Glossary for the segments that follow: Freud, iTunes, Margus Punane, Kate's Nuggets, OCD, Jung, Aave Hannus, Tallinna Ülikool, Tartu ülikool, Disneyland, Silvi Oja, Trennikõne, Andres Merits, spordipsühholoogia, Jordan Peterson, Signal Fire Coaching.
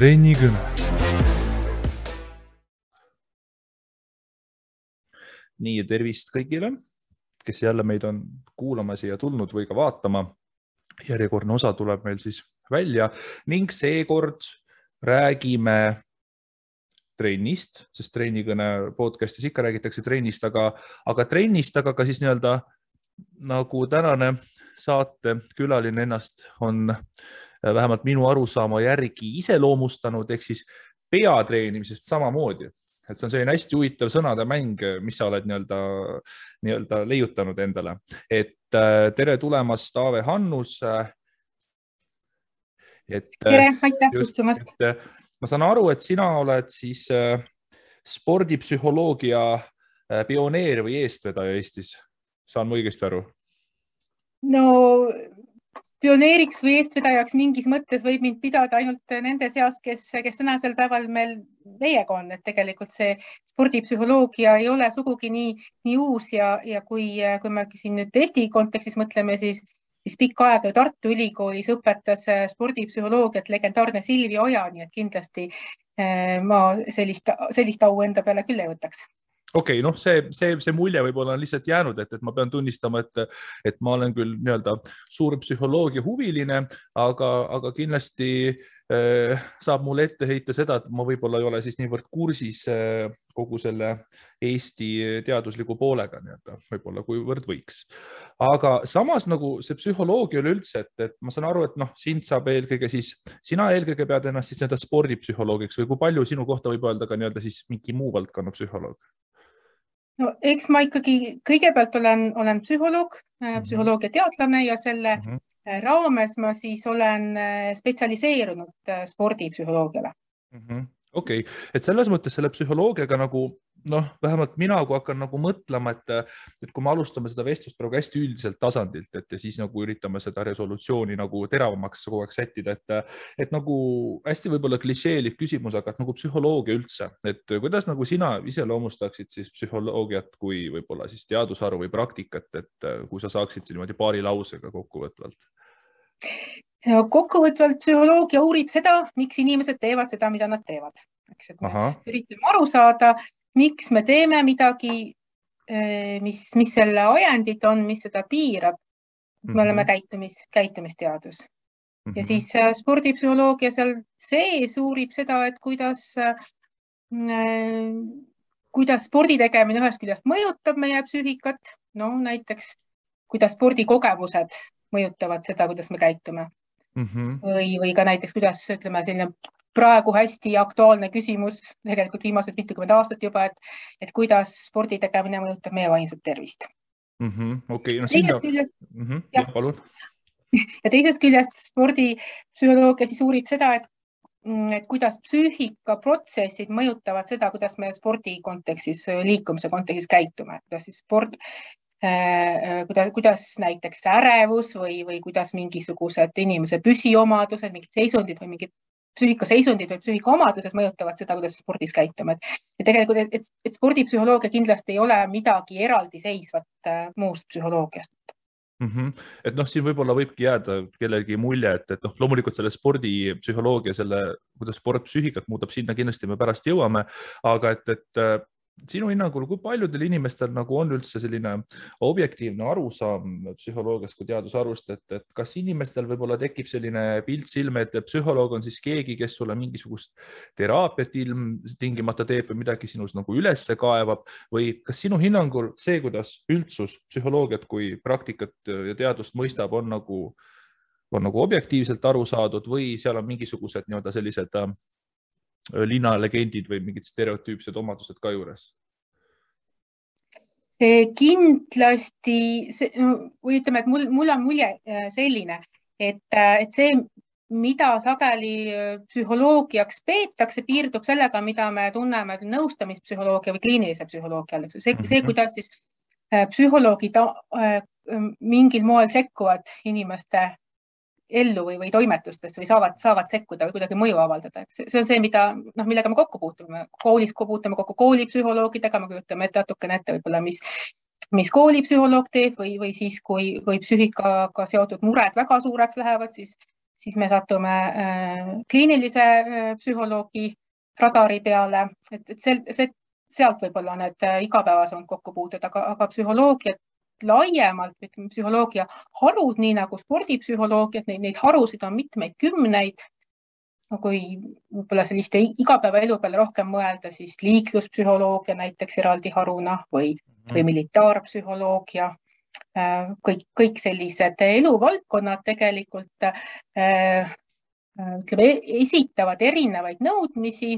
Trennikõne. Nii, ja tervist kõigile, kes jälle meid on kuulama siia tulnud või ka vaatama. Järjekordne osa tuleb meil siis välja ning seekord räägime trennist, sest trennikõne podcastis ikka räägitakse trennist, aga trennist, aga ka siis nii-öelda nagu tänane saate külaline ennast on vähemalt minu arusaama järgi iseloomustanud, ehk siis peatreenimisest samamoodi. Et see on selline hästi huvitav sõnade mäng, mis sa oled nii-öelda leiutanud endale. Et tere tulemast, Aave Hannus. Tere, aitäh kutsumast. Ma saan aru, et sina oled siis spordipsühholoogia pioneer või eestvedaja Eestis. Saan ma õigesti aru? No pioneeriks või eestvedajaks mingis mõttes võib mind pidada ainult nende seas, kes tänasel päeval meil meiega on. Et tegelikult see spordipsühholoogia ei ole sugugi nii uus ja kui me siin nüüd Eesti kontekstis mõtleme, siis pikka aega Tartu Ülikoolis õpetas spordipsühholoogiat legendaarne Silvi Oja, nii et kindlasti ma sellist au enda peale küll ei võtaks. Okei, noh, see mulje võib-olla on lihtsalt jäänud, et ma pean tunnistama, et ma olen küll nii-öelda suur psühholoogia huviline, aga kindlasti saab mulle ette heita seda, et ma võib-olla ei ole siis niivõrd kursis kogu selle Eesti teadusliku poolega, võib-olla kui võrd võiks. Aga samas nagu see psühholoogia üldse, et ma saan aru, et noh, sina eelkõige pead ennast siis nii-öelda spordipsühholoogiks või kui palju sinu kohta võib öelda ka nii-öelda siis mingi muu valdkonna psühholoog? No, eks ma ikkagi kõigepealt olen psühholoog, psühholoogiateadlane ja selle raames ma siis olen spetsialiseerunud spordipsühholoogiale. Okei, et selles mõttes selle psühholoogiaga nagu, noh, vähemalt mina, kui hakkan nagu mõtlema, et kui me alustame seda vestlust praegu hästi üldiselt tasandilt, et ja siis nagu üritame seda resolutsiooni nagu teravamaks kogu aeg sättida, et nagu hästi võib-olla klišeelik küsimus, aga nagu psühholoogia üldse, et kuidas nagu sina ise loomustaksid siis psühholoogiat kui võib-olla siis teadusharu või praktikat, et kui sa saaksid niimoodi paari lausega kokkuvõtvalt? Kokkuvõtvalt psühholoogia uurib seda, miks inimesed teevad seda, mida nad teevad. Üritame aru saada, miks me teeme midagi, mis selle ajendid on, mis seda piirab. Me oleme käitumisteadus. Ja siis spordipsühholoogia seal sees uurib seda, et kuidas sporditegemine ühest küljest mõjutab meie psühikat. No näiteks, kuidas spordikogemused mõjutavad seda, kuidas me käitume. Või ka näiteks, kuidas ütleme selline praegu hästi aktuaalne küsimus, tegelikult viimased mitukümmend aastat juba, et kuidas sporditegemine mõjutab meie vaimset tervist. Okei, no siin ja palun. Ja teisest küljest spordipsühholoogia siis uurib seda, et kuidas psüühikaprotsessid mõjutavad seda, kuidas me spordi kontekstis, liikumise kontekstis käitume. Kuidas siis kuidas näiteks ärevus või kuidas mingisugused inimese püsiomadused, mingid seisundid või mingid psüühikaseisundid või psüühikaomadused mõjutavad seda, kuidas spordis käitume. Ja tegelikult, et spordipsühholoogia kindlasti ei ole midagi eraldi seisvat muust psühholoogiast. Et noh, siin võib-olla võibki jääda kellelgi mulje, et loomulikult selle spordipsühholoogia, selle, kuidas sport psüühikat muudab, sinna kindlasti me pärast jõuame, aga et sinu hinnangul, kui paljudel inimestel on üldse selline objektiivne arusaam psühholoogiast kui teadusarust, et kas inimestel võib-olla tekib selline pilt silme, et psühholoog on siis keegi, kes sulle mingisugust teraapiat tingimata teeb või midagi sinus üles kaevab või kas sinu hinnangul see, kuidas üldsus psühholoogiat kui praktikat ja teadust mõistab, on nagu objektiivselt aru saadud või seal on mingisugused sellised linnalegendid või mingid stereotüüpsed omadused ka juures? Kindlasti, või ütleme, et mul on mulje selline, et see, mida sageli psühholoogiaks peetakse, piirdub sellega, mida me tunneme nõustamispsühholoogia või kliinilise psühholoogia. See, kuidas siis psühholoogid mingil moel sekkuvad inimeste ellu või toimetustest või saavad sekkuda või kuidagi mõju avaldada. See on see, millega me kokku puutume. Koolis puutume kokku koolipsühholoogidega, me kujutame natukene ette võib-olla, mis koolipsühholoog teeb või siis, kui psüühikaga seotud mured väga suureks lähevad, siis siis me satume kliinilise psühholoogi radari peale, et sealt võib-olla need igapäevased kokkupuuted, aga psühholoogiat laiemalt, psühholoogia harud, nii nagu spordipsühholoogiat, neid harusid on mitmeid kümneid. Kui võib-olla selliste igapäevaelu peale rohkem mõelda, siis liikluspsühholoogia näiteks eraldi haruna või militaarpsühholoogia. Kõik sellised eluvaldkonnad tegelikult esitavad erinevaid nõudmisi,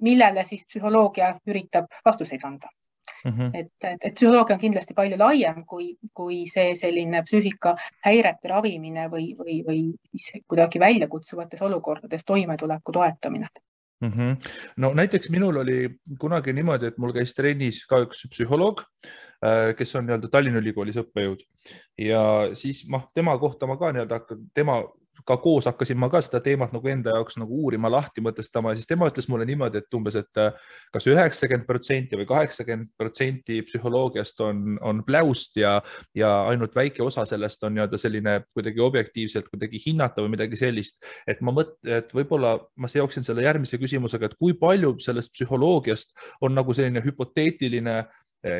millele siis psühholoogia üritab vastuseid anda. Et psühholoogia on kindlasti palju laiem kui see selline psüühika häirete ravimine või kuidagi välja kutsuvates olukordades toimetuleku toetamine. No näiteks minul oli kunagi niimoodi, et mul käis trennis ka üks psühholoog, kes on Tallinna Ülikoolis õppejõud ja siis tema kohta ma ka koos hakkasin ma ka seda teemat enda jaoks uurima, lahti mõtestama ja siis tema ütles mulle niimoodi, et umbes, et kas 90% või 80% psühholoogiast on pläust ja ainult väike osa sellest on selline kuidagi objektiivselt kuidagi hinnata või midagi sellist. Et ma mõtlen, et võib-olla ma seoksin selle järgmise küsimusega, et kui palju sellest psühholoogiast on nagu selline hüpoteetiline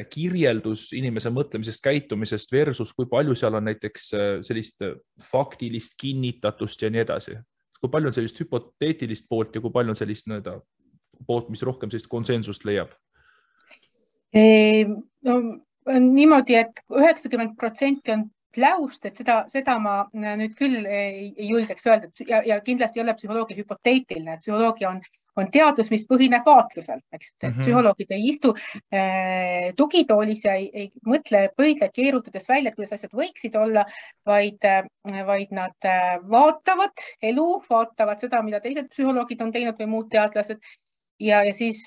kirjeldus inimese mõtlemisest, käitumisest versus kui palju seal on näiteks sellist faktilist kinnitatust ja nii edasi. Kui palju on sellist hüpoteetilist poolt ja kui palju on sellist poolt, mis rohkem sellist konsensust leiab? Niimoodi, et 90% on pläust, et seda ma nüüd küll ei julgeks öelda ja kindlasti ei ole psühholoogia hüpoteetiline. Psühholoogia on teadus, mis põhineb vaatluselt. Psühholoogid ei istu tugitoolis ja ei mõtle pöidle keerutades välja, kuidas asjad võiksid olla, vaid nad vaatavad elu, vaatavad seda, mida teised psühholoogid on teinud või muud teadlased ja siis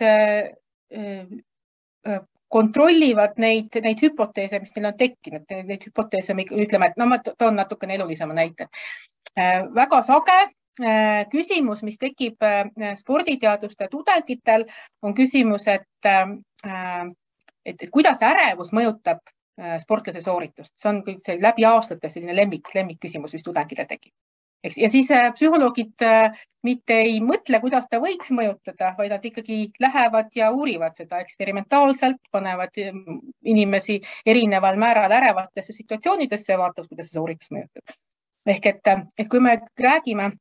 kontrollivad neid hüpoteese, mis neil on tekkinud. Neid hüpoteese, ütleme, et ma toon natukene elulisema näite. Väga sage küsimus, mis tekib sporditeaduste tudengitel, on küsimus, et kuidas ärevus mõjutab sportlase sooritust. See on kõik läbi aastate selline lemmik küsimus, mis tudengidel tekib. Ja siis psühholoogid mitte ei mõtle, kuidas ta võiks mõjutada, vaid nad ikkagi lähevad ja uurivad seda eksperimentaalselt, panevad inimesi erineval määral ärevatesse situatsioonidesse ja vaatavad, kuidas see sooritus mõjutab. Ehk et kui me räägime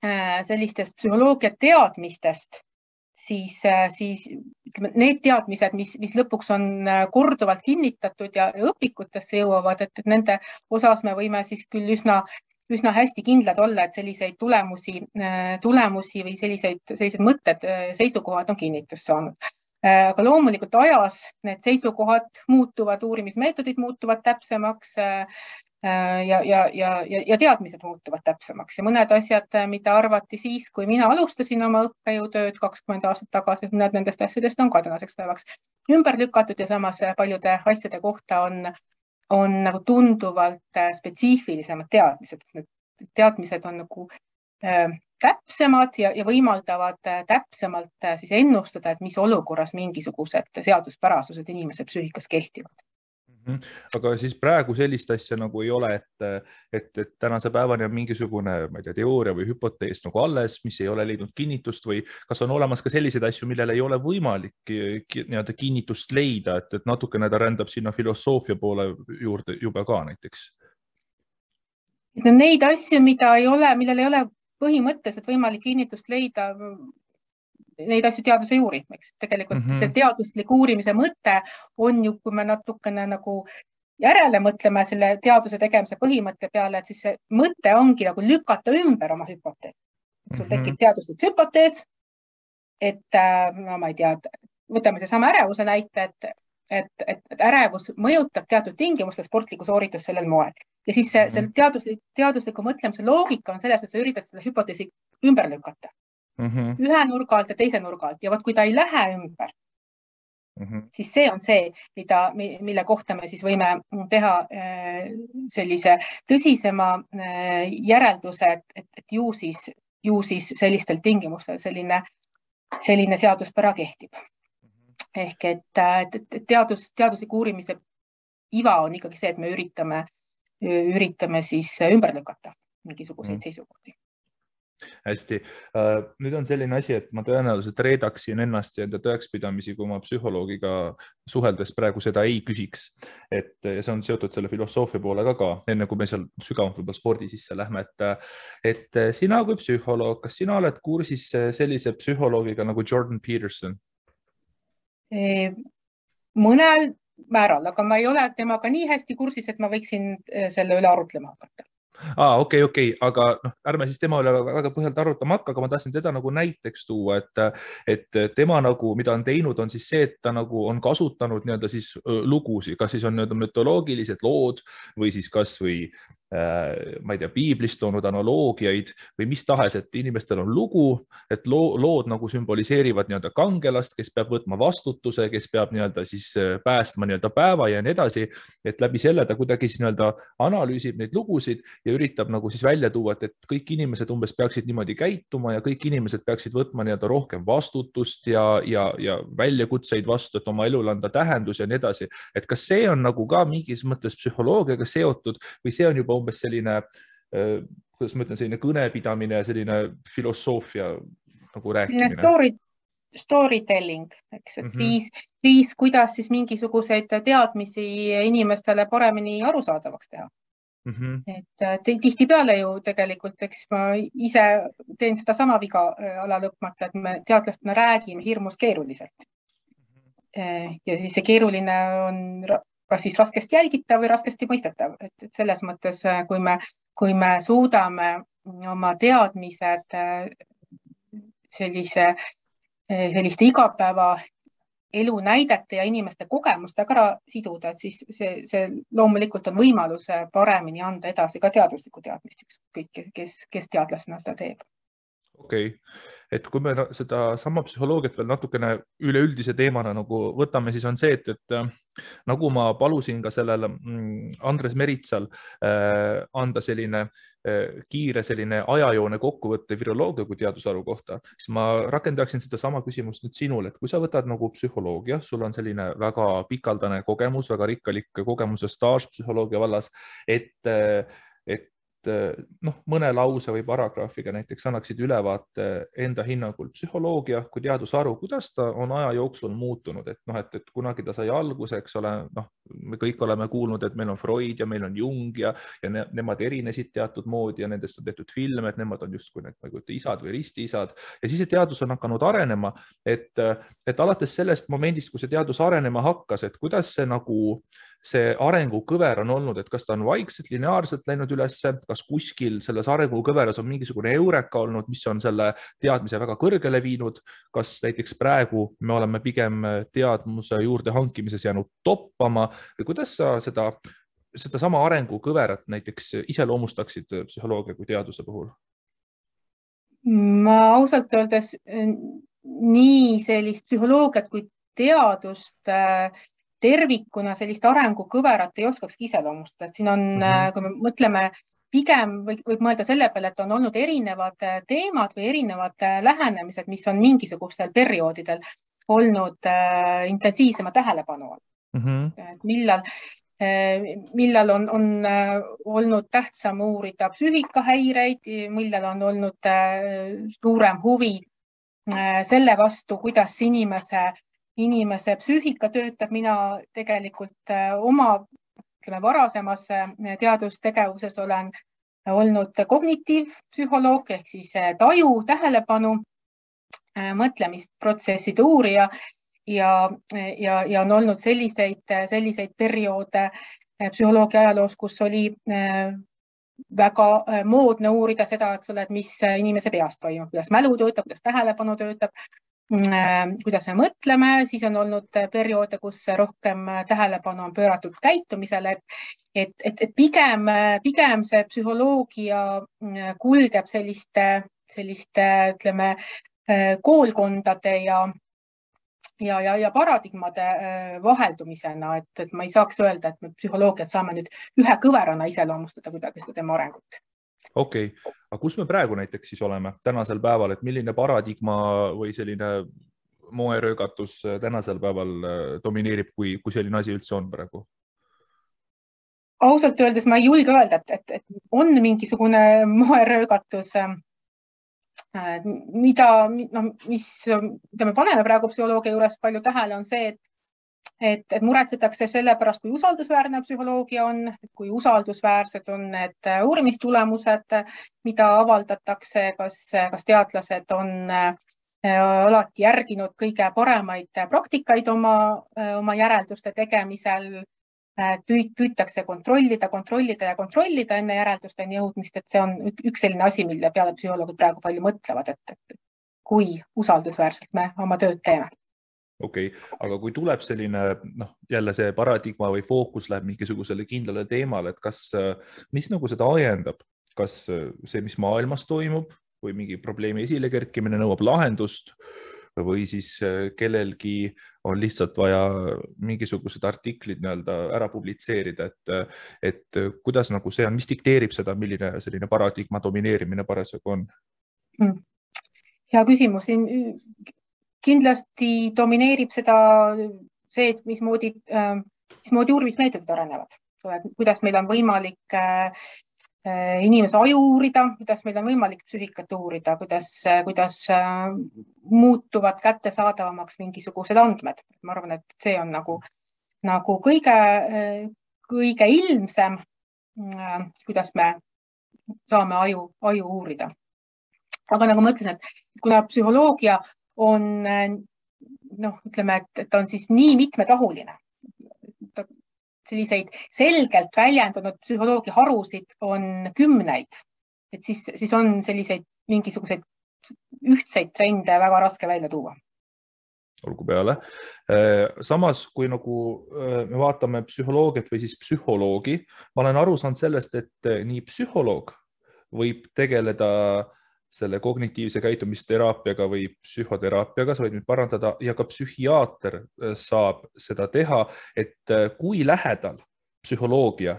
sellistest psühholoogia teadmistest, siis need teadmised, mis lõpuks on korduvalt kinnitatud ja õpikutesse jõuavad, et nende osas me võime siis küll üsna hästi kindlad olla, et selliseid tulemusi või sellised mõtted, seisukohad on kinnitus saanud. Aga loomulikult ajas need seisukohad muutuvad, uurimismeetodid muutuvad täpsemaks ja teadmised muutuvad täpsemaks ja mõned asjad, mida arvati siis, kui mina alustasin oma õppejõutööd 20 aastat tagasi, mõned nendest asjadest on ka tänaseks päevaks ümber lükatud ja samas paljude asjade kohta on tunduvalt spetsiifilisemad teadmised. Teadmised on täpsemad ja võimaldavad täpsemalt ennustada, et mis olukorras mingisugused seaduspärasused inimese psüühikas kehtivad. Aga siis praegu sellist asja nagu ei ole, et tänase päevani on mingisugune teooria või hüpotees nagu alles, mis ei ole leidnud kinnitust või kas on olemas ka sellised asju, millele ei ole võimalik kinnitust leida, et natukene ta rändab sinna filosoofia poole juurde juba ka näiteks? Neid asju, millele ei ole põhimõtteliselt võimalik kinnitust leida, neid asju teadus ei uuri. Tegelikult see teaduslik uurimise mõte on ju, kui me natukene järele mõtleme selle teaduse tegemise põhimõtte peale, et siis see mõte ongi lükata ümber oma hüpotees. Sul tekib teaduslik hüpotees, et ma ei tea, võtame see sama ärevuse näite, et ärevus mõjutab teatud tingimuste sportliku sooritust sellel moel. Ja siis see teadusliku mõtlemise loogika on selles, et sa üritad seda hüpoteesi ümber lükata. Ühe nurga alt ja teise nurga alt ja kui ta ei lähe ümber, siis see on see, mille kohta me siis võime teha sellise tõsisema järelduse, et ju siis sellistel tingimustel selline seaduspära kehtib. Ehk et teaduslik uurimise iva on ikkagi see, et me üritame siis ümber lükata mingisuguseid seisukohti. Hästi. Nüüd on selline asi, et ma tõenäoliselt reedaksin ennast ja enda tõekspidamisi, kui ma psühholoogiga suheldes praegu seda ei küsiks. Et see on seotud selle filosoofia poolega ka, enne kui me seal sügavalt spordi sisse lähme. Et sina kui psühholoog, kas sina oled kursis sellise psühholoogiga nagu Jordan Peterson? Mõnel määral, aga ma ei ole temaga nii hästi kursis, et ma võiksin selle üle arutlema hakata. Okei, aga ärme siis tema üle väga põhjalt arutama hakka, aga ma tahtsin teda nagu näiteks tuua, et tema nagu, mida on teinud, on siis see, et ta nagu on kasutanud nii-öelda siis lugusi, kas siis on nii-öelda mütoloogilised lood või siis kas või, ma ei tea, piiblist toonud analoogiaid või mis tahes, et inimestel on lugu, et lood nagu sümboliseerivad nii-öelda kangelast, kes peab võtma vastutuse, kes peab nii-öelda siis päästma nii-öelda päeva ja nii edasi, et läbi selle ta kuidagi siis nii-öelda analüüsib neid lugusid ja üritab nagu siis välja tuua, et kõik inimesed umbes peaksid niimoodi käituma ja kõik inimesed peaksid võtma nii-öelda rohkem vastutust ja väljakutseid vastu, et oma elul anda tähendus ja nii edasi. Et kas see on nagu ka mingis mõttes psühholoogiaga seotud või see on juba umbes selline, kuidas ma ütlen, selline kõnepidamine, selline filosoofia nagu rääkimine? Storytelling, eks, et viis, kuidas siis mingisuguseid teadmisi inimestele paremini arusaadavaks teha. Et tihti peale ju tegelikult, eks ma ise teen seda sama viga ala lõpmata, et me teadlastena räägime hirmus keeruliselt. Ja siis see keeruline on kas siis raskesti jälgitav või raskesti mõistetav. Et selles mõttes, kui me suudame oma teadmised selliste igapäeva elu näidete ja inimeste kogemustega ära siduda, siis see loomulikult on võimalus paremini anda edasi ka teadusliku teadmist, kes teadlasena seda teeb. Okei. Et kui me seda sama psühholoogiat veel natukene üleüldise teemana nagu võtame, siis on see, et nagu ma palusin ka sellel Andres Meritsal anda selline kiire selline ajajoone kokkuvõtte viroloogia kui teadusharu kohta, siis ma rakendaksin seda sama küsimust nüüd sinule, et kui sa võtad nagu psühholoogia, sul on selline väga pikaldane kogemus, väga rikkalik kogemus ja staaž psühholoogia vallas, et mõne lause või paragraafiga näiteks annaksid ülevaate enda hinnangul psühholoogia kui teadusharu, kuidas ta on aja jooksul muutunud, et kunagi ta sai alguseks, me kõik oleme kuulnud, et meil on Freud ja meil on Jung ja nemad erinesid teatud moodi ja nendest on tehtud film, et nemad on just kui need isad või ristiisad ja siis see teadus on hakanud arenema, et alates sellest momentist, kui see teadus arenema hakkas, et kuidas see nagu see arengukõver on olnud, et kas ta on vaikselt, lineaarselt läinud ülesse, kas kuskil selles arengukõveras on mingisugune eureka olnud, mis on selle teadmise väga kõrgele viinud, kas näiteks praegu me oleme pigem teadmuse juurde hankimises jäänud toppama või kuidas sa seda sama arengukõverat näiteks iseloomustaksid psühholoogia kui teaduse puhul? Ma ausalt öeldes nii sellist psühholoogiat kui teadust tervikuna sellist arengukõverat ei oskakski iseloomustada. Siin on, kui me mõtleme, pigem võib mõelda selle peale, et on olnud erinevad teemad või erinevad lähenemised, mis on mingisugustel perioodidel olnud intensiivsema tähelepanu all. Millal on olnud tähtsam uurida psüühikahäireid, millal on olnud suurem huvi selle vastu, kuidas inimese psüühika töötab. Mina tegelikult oma varasemas teadustegevuses olen olnud kognitiivpsühholoog ehk siis taju, tähelepanu, mõtlemisprotsesside uurija ja on olnud selliseid perioode psühholoogia ajaloos, kus oli väga moodne uurida seda, et mis inimese peast toimub, kuidas mälu töötab, kuidas tähelepanu töötab, kuidas me mõtleme, siis on olnud perioode, kus rohkem tähelepanu on pööratud käitumisele, et pigem see psühholoogia kulgeb selliste koolkondade ja paradigmade vaheldumisena, et ma ei saaks öelda, et me psühholoogiat saame nüüd ühe kõverana iseloomustada kuidagi seda tema arengut. Okei, aga kus me praegu näiteks siis oleme tänasel päeval, et milline paradigma või selline moeröögatus tänasel päeval domineerib, kui selline asi üldse on praegu? ausalt öeldes ma ei julge öelda, et on mingisugune moeröögatus, mida me paneme praegu psühholoogia juures palju tähele, on see, et muretsetakse selle pärast, kui usaldusväärne psühholoogia on, kui usaldusväärsed on need uurimistulemused, mida avaldatakse, kas teadlased on alati järginud kõige paremaid praktikaid oma järelduste tegemisel, püütakse kontrollida enne järeldusteni jõudmist, et see on üks selline asi, mille peale psühholoogid praegu palju mõtlevad, et kui usaldusväärselt me oma tööd teeme. Okei, aga kui tuleb selline, jälle see paradigma või fookus läheb mingisugusele kindlale teemale, et mis nagu seda ajendab, kas see, mis maailmas toimub või mingi probleemi esile kerkimine nõuab lahendust, või siis kellelgi on lihtsalt vaja mingisugused artiklid ära publitseerida, et kuidas nagu see on, mis dikteerib seda, milline selline paradigma domineerimine parasjagu on? Hea küsimus. Kindlasti domineerib seda see, et mismoodi uurimismeetodid arenevad, kuidas meil on võimalik inimese aju uurida, kuidas meil on võimalik psüühikat uurida, kuidas muutuvad kättesaadavamaks mingisugused andmed. Ma arvan, et see on nagu kõige ilmsem, kuidas me saame aju uurida. Aga nagu ma ütlesin, et kuna psühholoogia on, ütleme, et ta on siis nii mitmetahuline, selliseid selgelt väljendunud psühholoogia harusid on 10, et siis on selliseid mingisuguseid ühtseid trende väga raske välja tuua. Olgu peale. Samas, kui me vaatame psühholoogiat või siis psühholoogi, ma olen aru saanud sellest, et nii psühholoog võib tegeleda selle kognitiivse käitumisteraapiaga või psühhoteraapiaga, sa võid nüüd parandada, ja ka psühhiaater saab seda teha, et kui lähedal psühholoogia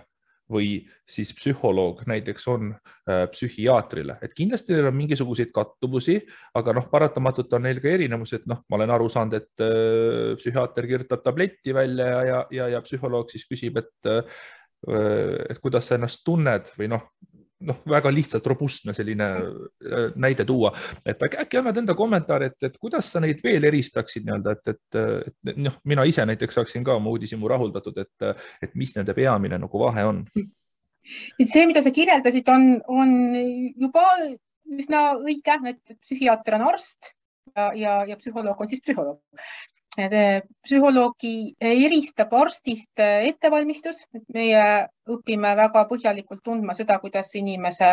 või siis psühholoog näiteks on psühhiaatrile, et kindlasti neil on mingisuguseid kattuvusi, aga paratamatult on neil ka erinevus, et ma olen aru saanud, et psühhiaater kirjutab tabletti välja ja psühholoog siis küsib, et kuidas sa ennast tunned või väga lihtsalt robustne selline näide tuua, et äkki annad enda kommentaar, et kuidas sa neid veel eristaksid, et mina ise näiteks saaksin ka oma uudishimu rahuldatud, et mis nende peamine nagu vahe on. See, mida sa kirjeldasid, on juba üsna õige, et psühhiaater on arst ja psühholoog on siis psühholoog. Psühholoogi eristab arstist ettevalmistus. Meie õpime väga põhjalikult tundma seda, kuidas inimese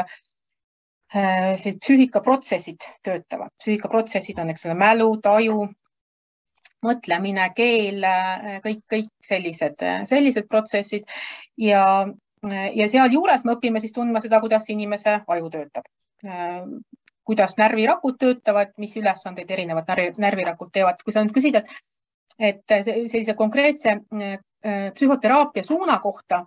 psüühikaprotsessid töötavad. Psüühikaprotsessid on mälu, taju, mõtlemine, keel, kõik sellised protsessid. Ja seal juures me õpime siis tundma seda, kuidas inimese aju töötab. Kuidas närvirakud töötavad, mis ülesandeid erinevad närvirakud teevad. Kui sa nüüd küsid, et sellise konkreetse psühhoteraapia suuna kohta,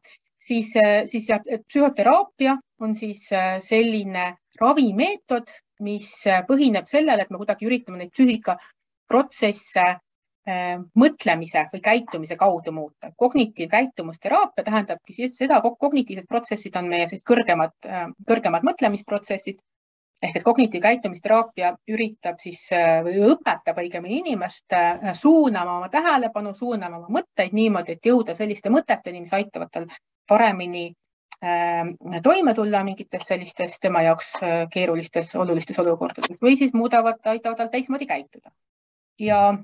siis psühhoteraapia on siis selline ravimeetod, mis põhineb sellele, et me kuidagi üritame neid psüühikaprotsesse mõtlemise või käitumise kaudu muuta. Kognitiivkäitumusteraapia tähendabki seda, et kognitiivsed protsessid on meie kõrgemad mõtlemisprotsessid. Ehk et kognitiivkäitumisteraapia üritab siis või õpetab õigemini inimest suunama oma tähelepanu, suunama oma mõtteid niimoodi, et jõuda selliste mõteteni, mis aitavad tal paremini toime tulla mingites sellistes tema jaoks keerulistes olulistes olukordades või siis aitavad tal teistmoodi käituda. Ja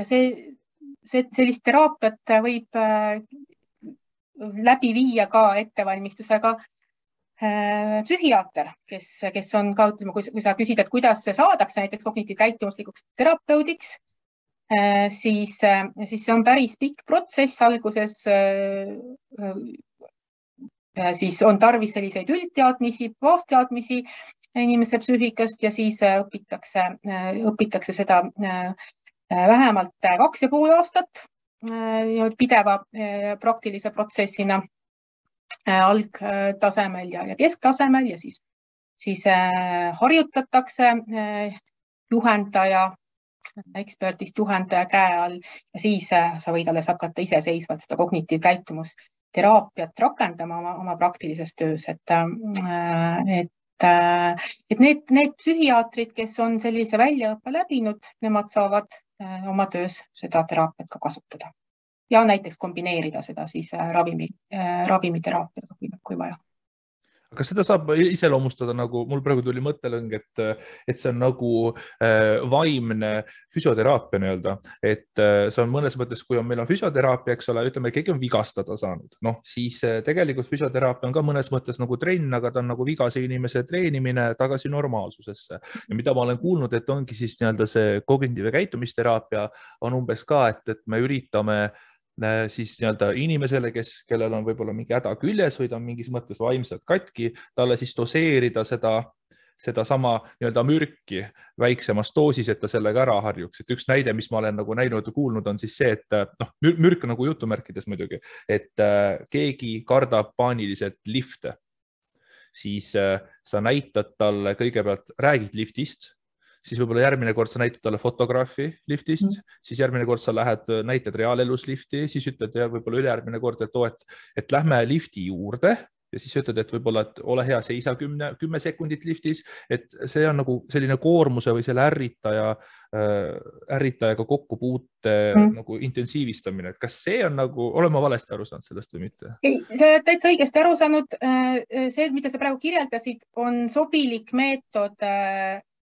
sellist teraapiat võib läbi viia ka ettevalmistusega psühhiaater, kes on ka, kui sa küsid, et kuidas saadakse näiteks kognitiivkäitumuslikuks terapeudiks, siis see on päris pikk protsess. Alguses siis on tarvis selliseid üldteadmisi, baasteadmisi inimese psüühikast ja siis õpitakse seda vähemalt 2,5 aastat pideva praktilise protsessina algtasemel ja kesktasemel ja siis harjutatakse ekspertist juhendaja käe all ja siis sa võid alles hakata iseseisvalt seda kognitiivkäitumus teraapiat rakendama oma praktilises töös, et need psühhiaatrid, kes on sellise väljaõppe läbinud, nemad saavad oma töös seda teraapiat ka kasutada ja näiteks kombineerida seda siis ravimiteraapiaga, kui vaja. Kas seda saab iseloomustada, nagu mul praegu tuli mõttelõng, et see on nagu vaimne füsioteraapia nii-öelda, et see on mõnes mõttes, kui meil on füsioteraapia, eks ole, ütleme, keegi on vigastada saanud, siis tegelikult füsioteraapia on ka mõnes mõttes nagu trenn, aga ta on nagu vigase inimese treenimine tagasi normaalsusesse. Ja mida ma olen kuulnud, et ongi siis nii-öelda see kognitiiv- ja käitumisteraapia on umbes ka, et me üritame siis nii-öelda inimesele, kellel on võib-olla mingi häda küljes või ta on mingis mõttes vaimselt katki, talle siis doseerida seda sama nii-öelda mürki väiksemas doosis, et ta sellega ära harjuks. Et üks näide, mis ma olen nagu näinud ja kuulnud, on siis see, et mürk nagu jutumärkides muidugi, et keegi kardab paaniliselt lifte, siis sa näitad talle kõigepealt, räägid liftist, siis võib-olla järgmine kord sa näitad talle fotograafi liftist, siis järgmine kord sa lähed, näitad reaalelus lifti, siis ütled võib-olla ülejärgmine kord, et lähme lifti juurde ja siis ütled, et võib-olla ole hea seisa 10 sekundit liftis, et see on nagu selline koormuse või selle ärritajaga kokkupuute intensiivistamine. Kas see on nagu, olen ma valesti aru saanud sellest või mitte? Ei, täitsa õigesti aru saanud. See, mida sa praegu kirjeldasid, on sobilik meetod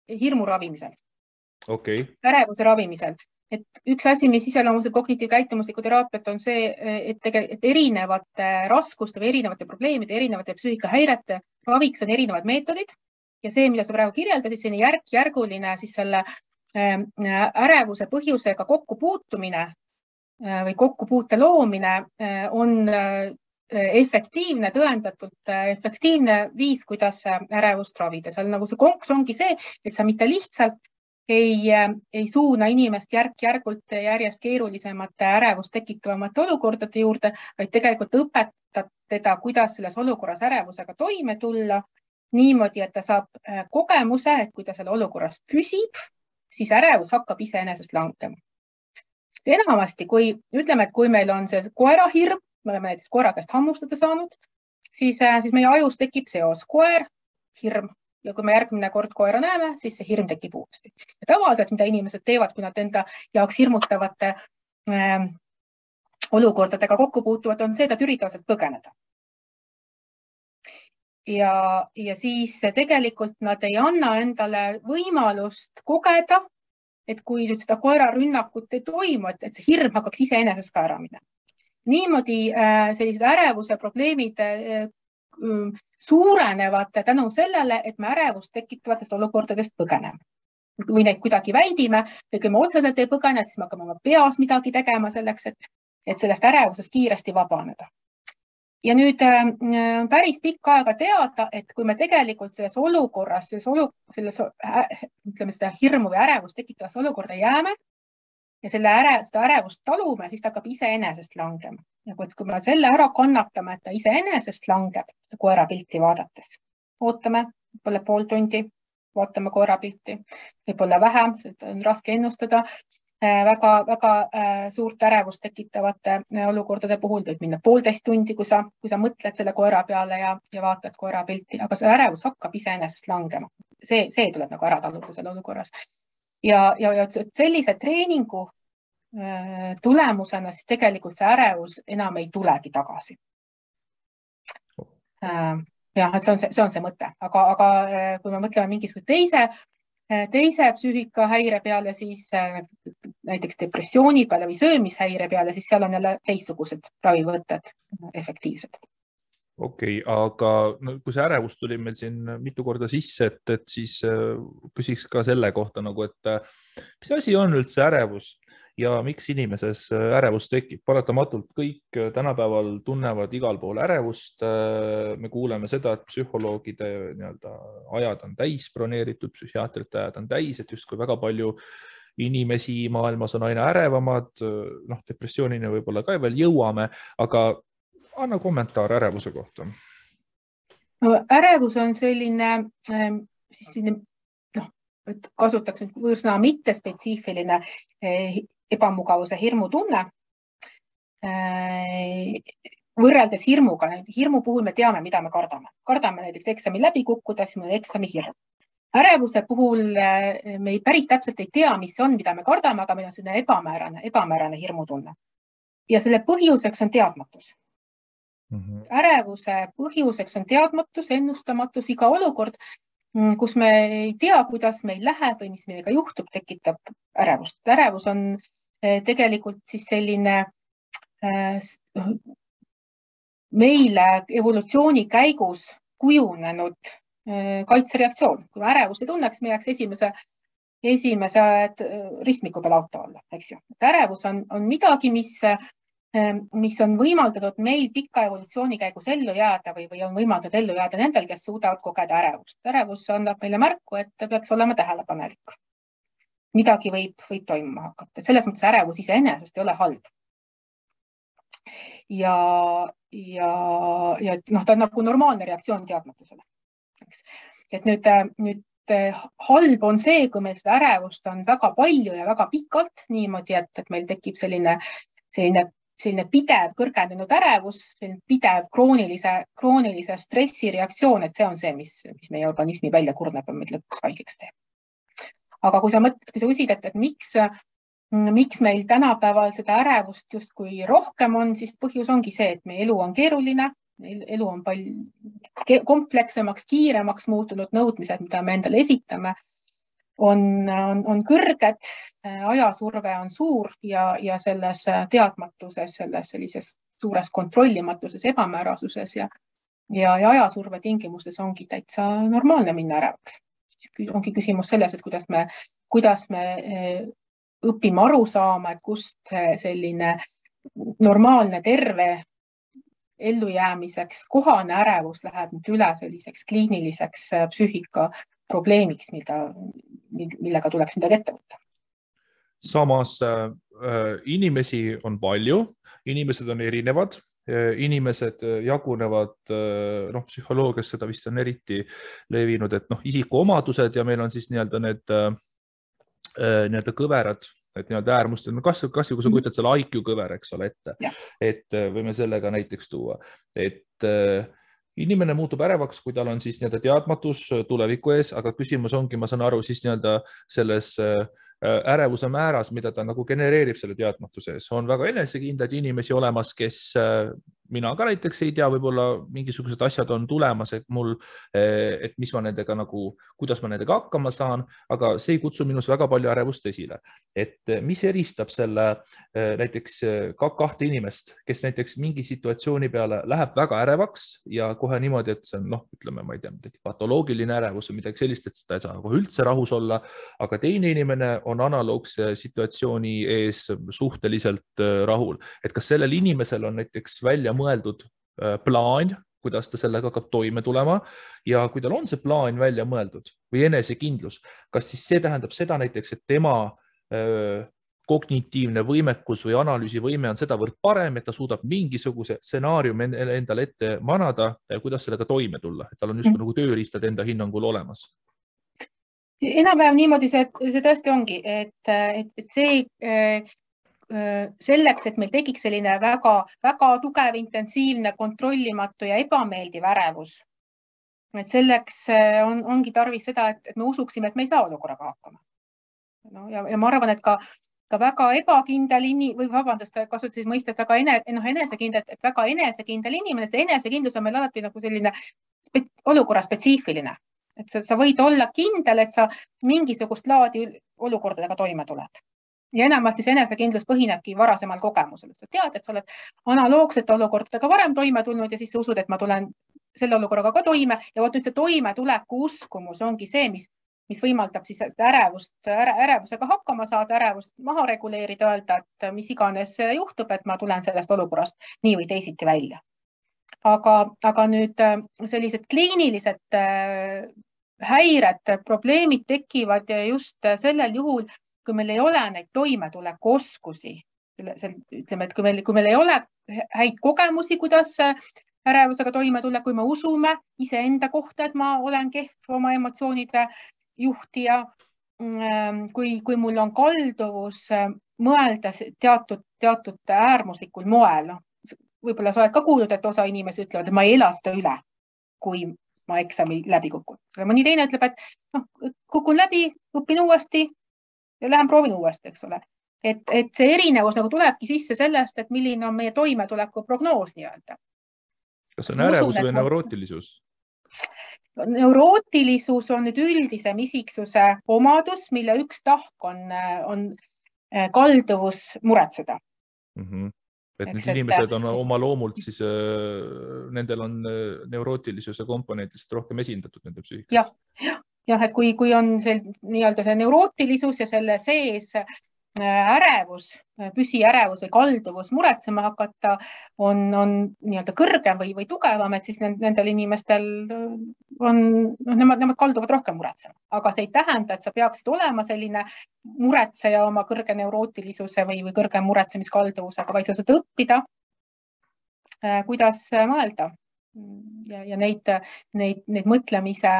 hirmu ravimisel, ärevuse ravimisel. Üks asi, mis iseloomustab kognitiiv-käitumuslikku teraapiat, on see, et erinevate raskuste või erinevate probleemide, erinevate psüühikahäirete raviks on erinevad meetodid ja see, mida sa praegu kirjeldasid, selline järgjärguline siis selle ärevuse põhjusega kokkupuutumine või kokkupuute loomine on efektiivne, tõendatult efektiivne viis, kuidas ärevust ravida. Seal nagu see konks ongi see, et sa mitte lihtsalt ei suuna inimest järgjärgult järjest keerulisemate ärevust tekitavamate olukordade juurde, vaid tegelikult õpetad teda, kuidas selles olukorras ärevusega toime tulla niimoodi, et ta saab kogemuse, et kui ta selle olukorras püsib, siis ärevus hakkab iseenesest langema. Enamasti, kui ütleme, et kui meil on see koerahirm, me oleme näiteks koera käest hammustada saanud, siis meie ajus tekib seos koer, hirm ja kui me järgmine kord koera näeme, siis see hirm tekib uuesti. Ja tavaliselt, mida inimesed teevad, kui nad enda jaoks hirmutavate olukordadega kokku puutuvad, on see, et nad üritavad põgeneda. Ja siis tegelikult nad ei anna endale võimalust kogeda, et kui seda koera rünnakut ei toimu, et see hirm hakkaks iseenesest ka ära minema. Niimoodi sellised ärevuse probleemid suurenevad tänu sellele, et me ärevust tekitavatest olukordadest põgeneme. Või neid kuidagi väldime, või kui me otseselt ei põgene, siis me hakkame oma peas midagi tegema selleks, et sellest ärevusest kiiresti vabaneda. Ja nüüd on päris pikka aega teada, et kui me tegelikult selles olukorras, seda hirmu või ärevust tekitavast olukorda jääme, ja seda ärevust talume, siis ta hakkab iseenesest langema. Ja kui me selle ära kannatame, et ta iseenesest langeb, koerapilti vaadates. Ootame võib-olla pool tundi, vaatame koerapilti, võib-olla vähem, seda on raske ennustada. Väga suurt ärevust tekitavate olukordade puhul võib minna 1,5 tundi, kui sa mõtled selle koera peale ja vaatad koerapilti, aga see ärevus hakkab iseenesest langema. See tuleb nagu ära taluda selle olukorras. Ja sellise treeningu tulemusena siis tegelikult see ärevus enam ei tulegi tagasi. Ja see on see mõte, aga kui me mõtleme mingisuguse teise psüühikahäire peale, siis näiteks depressiooni peale või söömishäire peale, siis seal on jälle teistsugused ravivõtted efektiivsed. Okei, aga kui see ärevus tuli meil siin mitu korda sisse, et siis küsiks ka selle kohta, et mis asi on üldse ärevus ja miks inimeses ärevus tekib? Paratamatult kõik tänapäeval tunnevad igal pool ärevust. Me kuuleme seda, et psühholoogide ajad on täis broneeritud, psühhiaatrite ajad on täis, et justkui väga palju inimesi maailmas on aina ärevamad. Depressioonini võib-olla ka veel jõuame, aga anna kommentaar ärevuse kohta. Ärevus on selline, kasutaks võõrsõna, mittespetsiifiline ebamugavuse hirmutunne. võrreldes hirmuga, hirmu puhul me teame, mida me kardame. Kardame näiteks eksami läbi kukkuda, siis meil on eksami hirm. Ärevuse puhul me päris täpselt ei tea, mis on, mida me kardame, aga meil on selline ebamäärane hirmutunne. Ja selle põhjuseks on teadmatus. Ärevuse põhjuseks on teadmatus, ennustamatus, iga olukord, kus me ei tea, kuidas meil läheb või mis millega juhtub, tekitab ärevust. Ärevus on tegelikult siis selline meile evolutsiooni käigus kujunenud kaitsereaktsioon. Kui me ärevust ei tunneks, me jääks esimese ristmiku peal auto alla. Ärevus on midagi, mis on võimaldatud meil pika evolutsiooni käigus ellu jääda või on võimaldatud ellu jääda nendel, kes suudavad kogeda ärevust. Ärevus annab meile märku, et peaks olema tähelepanelik. Midagi võib toimuma hakata. Selles mõttes ärevus iseenesest ei ole halb. Ja ta on nagu normaalne reaktsioon teadmatusele. Et nüüd halb on see, kui meil seda ärevust on väga palju ja väga pikalt niimoodi, et meil tekib selline pidev kõrgendunud ärevus, pidev kroonilise stressi reaktsioon, et see on see, mis meie organismi välja kurneb ja meid lõpuks haigeks teeb. Aga kui sa küsid, et miks meil tänapäeval seda ärevust just kui rohkem on, siis põhjus ongi see, et meie elu on keeruline, elu on palju komplekssemaks, kiiremaks muutunud, nõudmised, mida me endale esitame, on kõrged, ajasurve on suur ja selles teadmatuses, selles sellises suures kontrollimatuses, ebamäärasuses ja ajasurve tingimustes ongi täitsa normaalne minna ärevaks. Ongi küsimus selles, et kuidas me õppime aru saama, et kust selline normaalne, terve ellujäämiseks kohane ärevus läheb üle selliseks kliiniliseks psüühika probleemiks, millega tuleks midagi ette võtta. Samas inimesi on palju, inimesed on erinevad. Inimesed jagunevad, psühholoogias seda vist on eriti levinud, et isikuomadused ja meil on siis need kõverad, et äärmustel, kas kui sa kujutad selle IQ kõver, eks ole, et võime sellega näiteks tuua, et inimene muutub ärevaks, kui tal on siis teadmatus tuleviku ees, aga küsimus ongi, ma saan aru, siis selles ärevuse määras, mida ta genereerib selle teadmatuse ees. On väga enesekindlaid inimesi olemas, kes mina ka näiteks ei tea, võib-olla mingisugused asjad on tulemas, et mis ma nendega kuidas ma nendega hakkama saan, aga see ei kutsu minus väga palju ärevust esile. Et mis eristab selle näiteks kahte inimest, kes näiteks mingi situatsiooni peale läheb väga ärevaks ja kohe niimoodi, et see on, ütleme, ma ei tea, midagi patoloogiline ärevus või midagi sellist, et seda ei saa kohe üldse rahus olla, aga teine inimene on analoogse situatsiooni ees suhteliselt rahul. Et kas sellel inimesel on näiteks välja mõeldud plaan, kuidas ta sellega hakkab toime tulema ja kui tal on see plaan välja mõeldud või enesekindlus, kas siis see tähendab seda näiteks, et tema kognitiivne võimekus või analüüsivõime on sedavõrd parem, et ta suudab mingisuguse stsenaariumi endale ette manada, kuidas sellega toime tulla, et tal on just nagu tööriistad enda hinnangul olemas. Enam-vähem niimoodi see tõesti ongi, et selleks, et meil tekiks selline väga tugev, intensiivne, kontrollimatu ja ebameeldiv ärevus. Selleks ongi tarvis seda, et me usuksime, et me ei saa olukorraga hakkama. Ja ma arvan, et ka väga ebakindel või vabandust, kasutasin mõistet väga enesekindel, et väga enesekindel inimene, see enesekindlus on meil alati selline olukorra spetsiifiline. Et sa võid olla kindel, et sa mingisugust laadi olukordadega toime tuled. Ja enamasti see enesekindlus põhinebki varasemal kogemusel. Sa tead, et sa oled analoogsete olukordadega varem toime tulnud ja siis sa usud, et ma tulen selle olukorraga ka toime. Ja võt nüüd see toimetuleku uskumus ongi see, mis võimaldab siis ärevusega hakkama saada, ärevust maha reguleerida, öelda, et mis iganes juhtub, et ma tulen sellest olukorrast nii või teisiti välja. Aga nüüd sellised kliinilised häired, probleemid tekivad just sellel juhul, kui meil ei ole neid toimetuleku oskusi. Ütleme, et kui meil ei ole häid kogemusi, kuidas ärevusega toime tulla, kui me usume iseenda kohta, et ma olen kehv oma emotsioonide juhtija, kui mul on kalduvus mõelda teatud äärmuslikul moel. võib-olla sa oled ka kuulnud, et osa inimesi ütlevad, et ma ei ela seda üle, kui ma eksami läbi kukun. Mõni teine ütleb, et kukun läbi, õpin uuesti ja lähen proovin uuesti, eks ole. Et see erinevus nagu tulebki sisse sellest, et milline on meie toimetuleku prognoos nii-öelda. Kas on ärevus või neurootilisus? Neurootilisus on nüüd üldisem isiksuse omadus, mille üks tahk on kalduvus muretseda. Et need inimesed on oma loomult, siis nendel on neurootilisuse komponentist rohkem esindatud nende psüühikas. Jah, et kui on see neurootilisus ja selle sees ärevus, püsiärevus või kalduvus muretsema hakata on nii-öelda kõrgem või tugevam, et siis nendel inimestel on, nemad kalduvad rohkem muretsema. Aga see ei tähenda, et sa peaksid olema selline muretseja oma kõrge neurootilisuse või kõrge muretsemiskalduvusega, vaid sa saad õppida, kuidas mõelda ja neid mõtlemise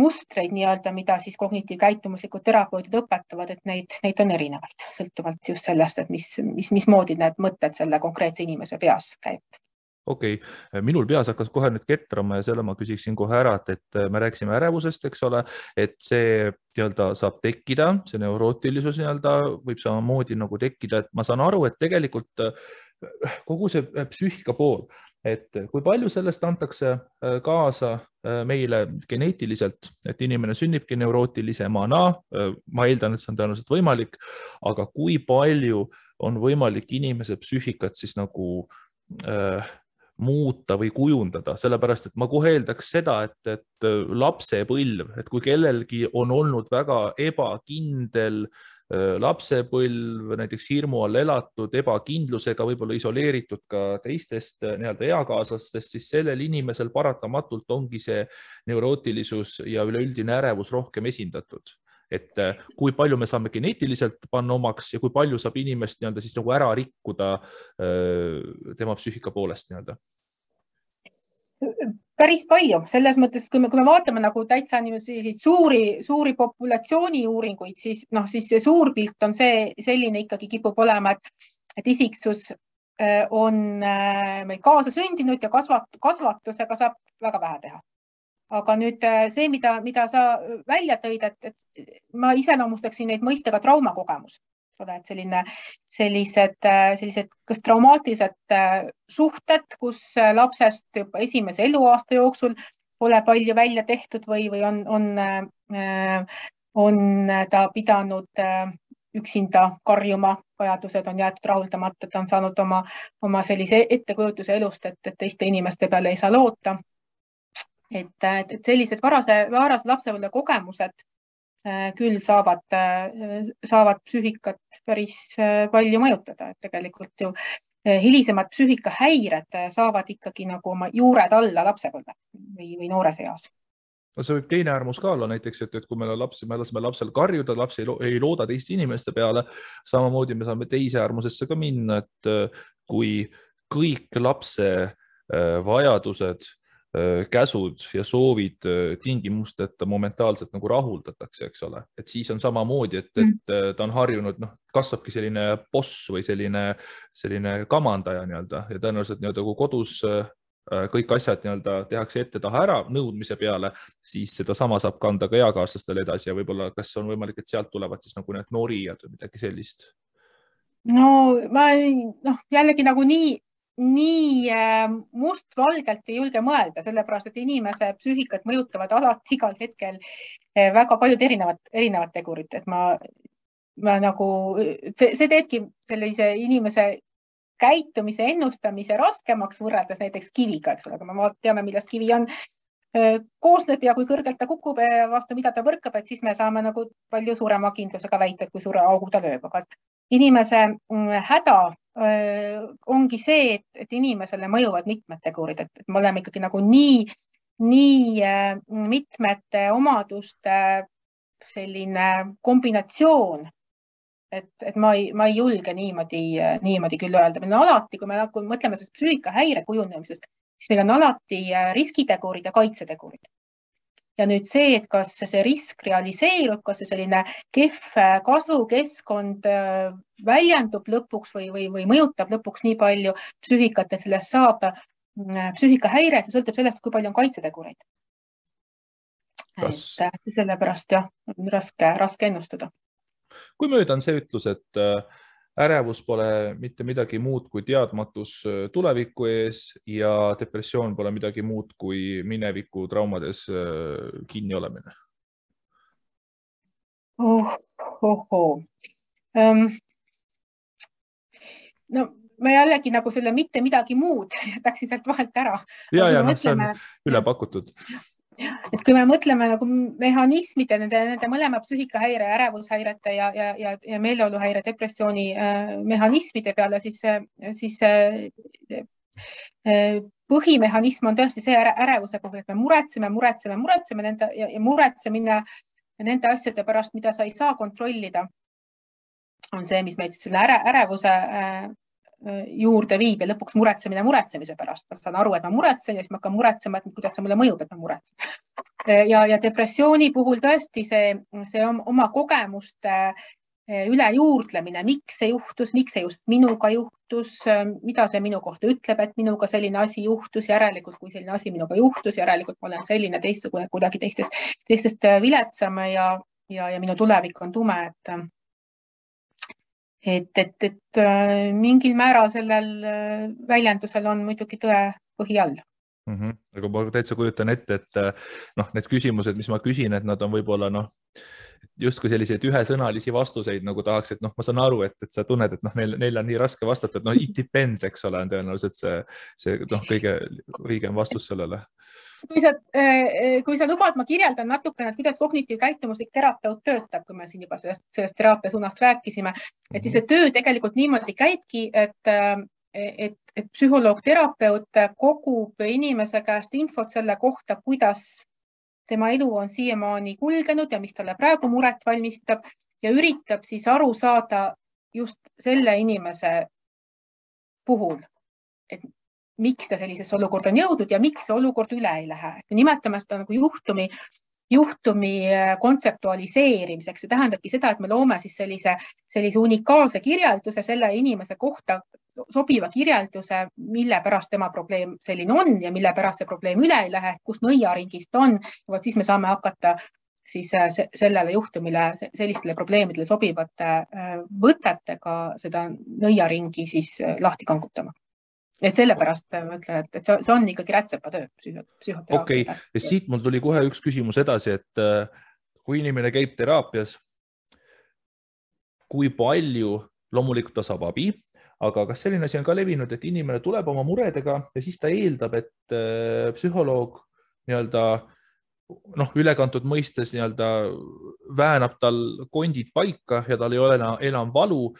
mustreid nii-öelda, mida siis kognitiivkäitumuslikud terapeudid õpetavad, et neid on erinevaid, sõltuvalt just sellest, et mis moodi need mõtted selle konkreetse inimese peas käib. Okei, minul peas hakkas kohe nüüd ketrama ja selle ma küsiksin kohe ära, et me rääksime ärevusest, eks ole, et see saab tekkida, see neurootilisus võib samamoodi nagu tekkida, et ma saan aru, et tegelikult kogu see psüühika pool, et kui palju sellest antakse kaasa meile geneetiliselt, et inimene sünnibki neurootilisemana, ma eeldan, et see on tõenäoliselt võimalik, aga kui palju on võimalik inimese psüühikat siis nagu muuta või kujundada, sellepärast, et ma kohe eeldaks seda, et lapsepõlv, et kui kellelgi on olnud väga ebakindel lapsepõlv, näiteks hirmu all elatud, ebakindlusega, võib-olla isoleeritud ka teistest eakaaslastest, siis sellel inimesel paratamatult ongi see neurootilisus ja üleüldine ärevus rohkem esindatud. Et kui palju me saame geneetiliselt panna omaks ja kui palju saab inimest siis nagu ära rikkuda tema psüühika poolest? Päris palju. Selles mõttes, kui me vaatame nagu täitsa suuri populatsiooni uuringuid, siis see suur pilt on see selline ikkagi kipub olema, et isiksus on meil kaasa sündinud ja kasvatusega saab väga vähe teha. Aga nüüd see, mida sa välja tõid, et ma iseloomustaksin neid mõistega traumakogemus. Sellised kas traumaatilised suhted, kus lapsest esimese eluaasta jooksul pole palju välja tehtud või on ta pidanud üksinda karjuma, vajadused on jäetud rahuldamata, ta on saanud oma sellise ettekujutuse elust, et teiste inimeste peale ei saa loota. Et sellised varased lapsepõlve kogemused küll saavad psüühikat päris palju mõjutada. Tegelikult ju hilisemad psüühikahäired saavad ikkagi nagu oma juured alla lapsepõlve või noores eas. See võib teine äärmus ka olla näiteks, et kui me laseme lapsel karjuda, laps ei looda teiste inimeste peale, samamoodi me saame teise äärmusesse ka minna, et kui kõik lapse vajadused, käsud ja soovid tingimust, et ta momentaalselt nagu rahuldatakse, eks ole. Et siis on samamoodi, et ta on harjunud, kasvabki selline boss või selline kamandaja nii-öelda ja tõenäoliselt nii-öelda kui kodus kõik asjad nii-öelda tehakse ette taha ära nõudmise peale, siis seda sama saab kanda ka eakaaslastele edasi ja võib-olla kas on võimalik, et sealt tulevad siis nagu need noorijad või midagi sellist. No ma jällegi nagu nii mustvalgelt ei julge mõelda, sellepärast, et inimese psüühikat mõjutavad alati igal hetkel väga paljud erinevad tegurid. See teebki sellise inimese käitumise ennustamise raskemaks võrreldes näiteks kiviga, eks ole, kui me teame, millest kivi on koosneb ja kui kõrgelt ta kukub ja vastu, mida ta võrkab, et siis me saame nagu palju suurema kindlusega väita, kui suure augu ta lööb. Inimese häda ongi see, et inimesele mõjuvad mitmed tegurid, et me oleme ikkagi nagu nii mitmete omaduste selline kombinatsioon, et ma ei julge niimoodi küll öelda. Meil on alati, kui me mõtleme sellest psüühikahäire kujunemisest, siis meil on alati riskitegurid ja kaitsetegurid. ja nüüd see, et kas see risk realiseerub, kas see selline kehv kasvukeskkond väljendub lõpuks või mõjutab lõpuks nii palju psüühikat, et sellest saab psüühikahäire, see sõltub sellest, kui palju on kaitsetegureid. Kas... sellepärast jah, raske ennustada. Kui mööda on see ütlus, et ärevus pole mitte midagi muud kui teadmatus tuleviku ees ja depressioon pole midagi muud kui mineviku traumades kinni olemine? No ma jällegi nagu selle mitte midagi muud jätaksin sealt vahelt ära. Ja, no, see on üle pakutud. Et kui me mõtleme nagu mehhanismide, nende mõlema psüühikahäire, ärevushäirete ja meeleoluhäire depressiooni mehhanismide peale, siis põhimehhanism on tõesti see ärevuse puhul, et me muretseme ja muretsemine nende asjade pärast, mida sa ei saa kontrollida, on see, mis meid selle ärevuse juurde viib ja lõpuks muretsemine muretsemise pärast. Ma saan aru, et ma muretsen ja siis ma hakkan muretsema, et kuidas see mulle mõjub, et ma muretsen. Ja depressiooni puhul tõesti see oma kogemuste üle juurdlemine, miks see juhtus, miks see just minuga juhtus, mida see minu kohta ütleb, et minuga selline asi juhtus, järelikult kui selline asi minuga juhtus, järelikult ma olen selline teistsugune, kuidagi teistest viletsama ja minu tulevik on tume, et mingil määral sellel väljendusel on muidugi tõe põhi all. Aga ma täitsa kujutan ette, et need küsimused, mis ma küsin, et nad on võib-olla justkui selliseid ühesõnalisi vastuseid, nagu tahaks, et ma saan aru, et sa tunned, et neil on nii raske vastata, et it depends, eks ole, on tõenäoliselt see kõige õigem vastus sellele. Kui sa lubad, ma kirjeldan natukene, kuidas kognitiivkäitumuslik terapeut töötab, kui me siin juba sellest teraapia suunast rääkisime. Et siis see töö tegelikult niimoodi käibki, et psühholoog-terapeut kogub inimese käest infot selle kohta, kuidas tema elu on siiamaani kulgenud ja mis talle praegu muret valmistab ja üritab siis aru saada just selle inimese puhul, et miks ta sellisesse olukord on jõudnud ja miks see olukord üle ei lähe. Nimetame seda nagu juhtumi kontseptualiseerimiseks. See tähendabki seda, et me loome siis sellise unikaalse kirjelduse selle inimese kohta, sobiva kirjelduse, mille pärast tema probleem selline on ja mille pärast see probleem üle ei lähe, kus nõiaringist on. Ja siis me saame hakata siis sellele juhtumile, sellistele probleemidele sobivate võtetega seda nõiaringi siis lahti kangutama. Et sellepärast ma ütlen, et see on ikkagi rätsepa töö psühhoteraapia. Okei, ja siit mul tuli kohe üks küsimus edasi, et kui inimene käib teraapias, kui palju loomulikult ta saab abi, aga kas selline asi on ka levinud, et inimene tuleb oma muredega ja siis ta eeldab, et psühholoog ülekantud mõistes väänab tal kondid paika ja tal ei ole enam valu,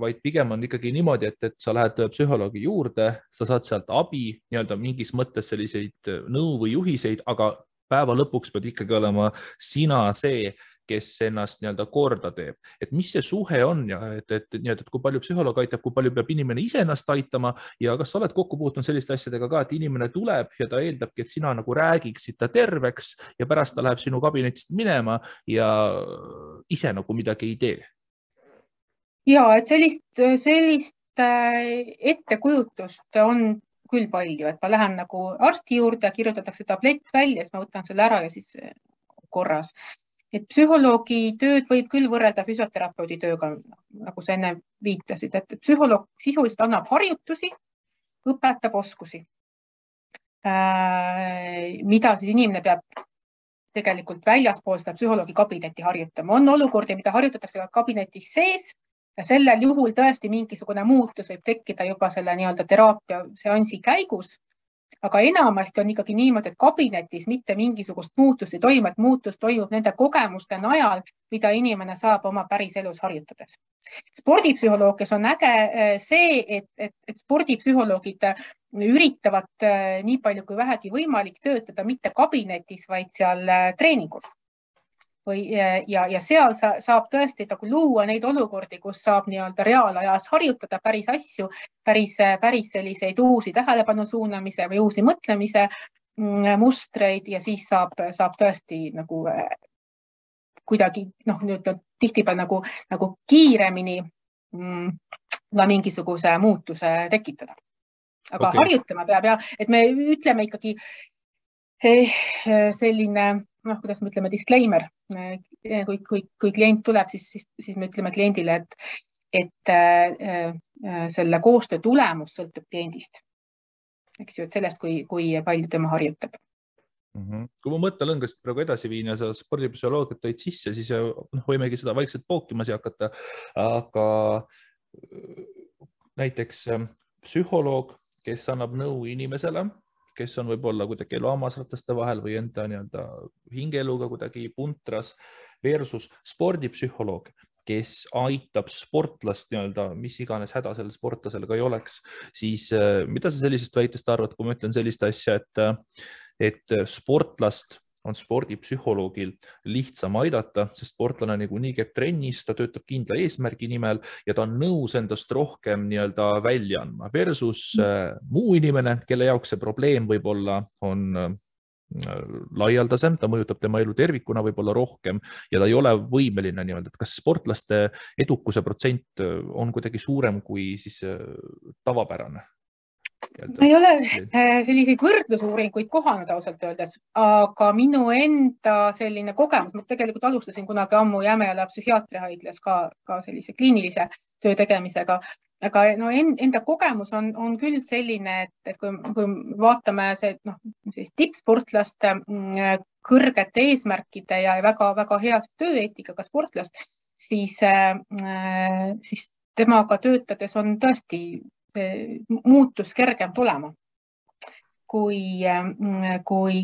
vaid pigem on ikkagi niimoodi, et sa lähed psühholoogi juurde, sa saad sealt abi, mingis mõttes selliseid nõu või juhiseid, aga päeva lõpuks pead ikkagi olema sina see, kes ennast korda teeb. Et mis see suhe on ja et kui palju psühholoog aitab, kui palju peab inimene ise ennast aitama ja kas sa oled kokku puutunud selliste asjadega ka, et inimene tuleb ja ta eeldabki, et sina nagu räägiksid ta terveks ja pärast ta läheb sinu kabinetist minema ja ise nagu midagi ei tee. Ja, et sellist ettekujutust on küll palju, et ma lähen nagu arsti juurde ja kirjutatakse tablett välja, siis ma võtan selle ära ja siis korras. Et psühholoogi tööd võib küll võrrelda füsioterapeudi tööga, nagu sa enne viitasid, et psühholoog sisuliselt annab harjutusi, õpetab oskusi, mida siis inimene peab tegelikult väljaspool seda psühholoogi kabinetti harjutama. On olukordi, mida harjutatakse ka kabinetis sees ja sellel juhul tõesti mingisugune muutus võib tekkida juba selle teraapia seansi käigus. Aga enamasti on ikkagi niimoodi, et kabinetis mitte mingisugust muutust ei toimu, et muutus toimub nende kogemuste najal, mida inimene saab oma päris elus harjutades. Spordipsühholoogias on äge see, et spordipsühholoogid üritavad nii palju kui vähegi võimalik töötada mitte kabinetis, vaid seal treeningul. Ja seal saab tõesti luua neid olukordi, kus saab reaalajas harjutada päris asju, päris selliseid uusi tähelepanu suunamise või uusi mõtlemise mustreid ja siis saab tõesti nagu kuidagi tihtipeale nagu kiiremini mingisuguse muutuse tekitada. Aga okay. Harjutama peab, ja, et me ütleme ikkagi selline, kuidas me ütleme, disclaimer, kui klient tuleb, siis me ütleme kliendile, et selle koostöö tulemus sõltub kliendist. Eks ju, et sellest, kui palju tema harjutab. Kui ma mõttelõngast praegu edasi viin ja sa spordipsühholoogiat tõid sisse, siis võimegi seda vaikselt pookimasi hakata, aga näiteks psühholoog, kes annab nõu inimesele, kes on võib-olla kuidagi eluhammasrataste vahel või enda hingeeluga kuidagi puntras, versus spordipsühholoog, kes aitab sportlast, mis iganes häda selle sportlasele ka ei oleks, siis mida sa sellisest väitest arvad, kui ma ütlen sellist asja, et sportlast on spordipsühholoogil lihtsam aidata, sest sportlane niikuinii käib trennis, ta töötab kindla eesmärgi nimel ja ta on nõus endast rohkem välja andma versus muu inimene, kelle jaoks see probleem võib-olla on laialdasem, ta mõjutab tema elu tervikuna võib-olla rohkem ja ta ei ole võimeline nii-öelda. Kas sportlaste edukuse protsent on kuidagi suurem kui siis tavapärane? Ma ei ole selliseid võrdlusuuringuid kohanud ausalt öeldes, aga minu enda selline kogemus, ma tegelikult alustasin kunagi ammu Jämejala psühhiaatrihaiglas ka sellise kliinilise töö tegemisega, aga enda kogemus on küll selline, et kui vaatame tippsportlaste kõrgete eesmärkide ja väga hea tööeetikaga sportlast, siis temaga töötades on tõesti muutus kergem tulema, kui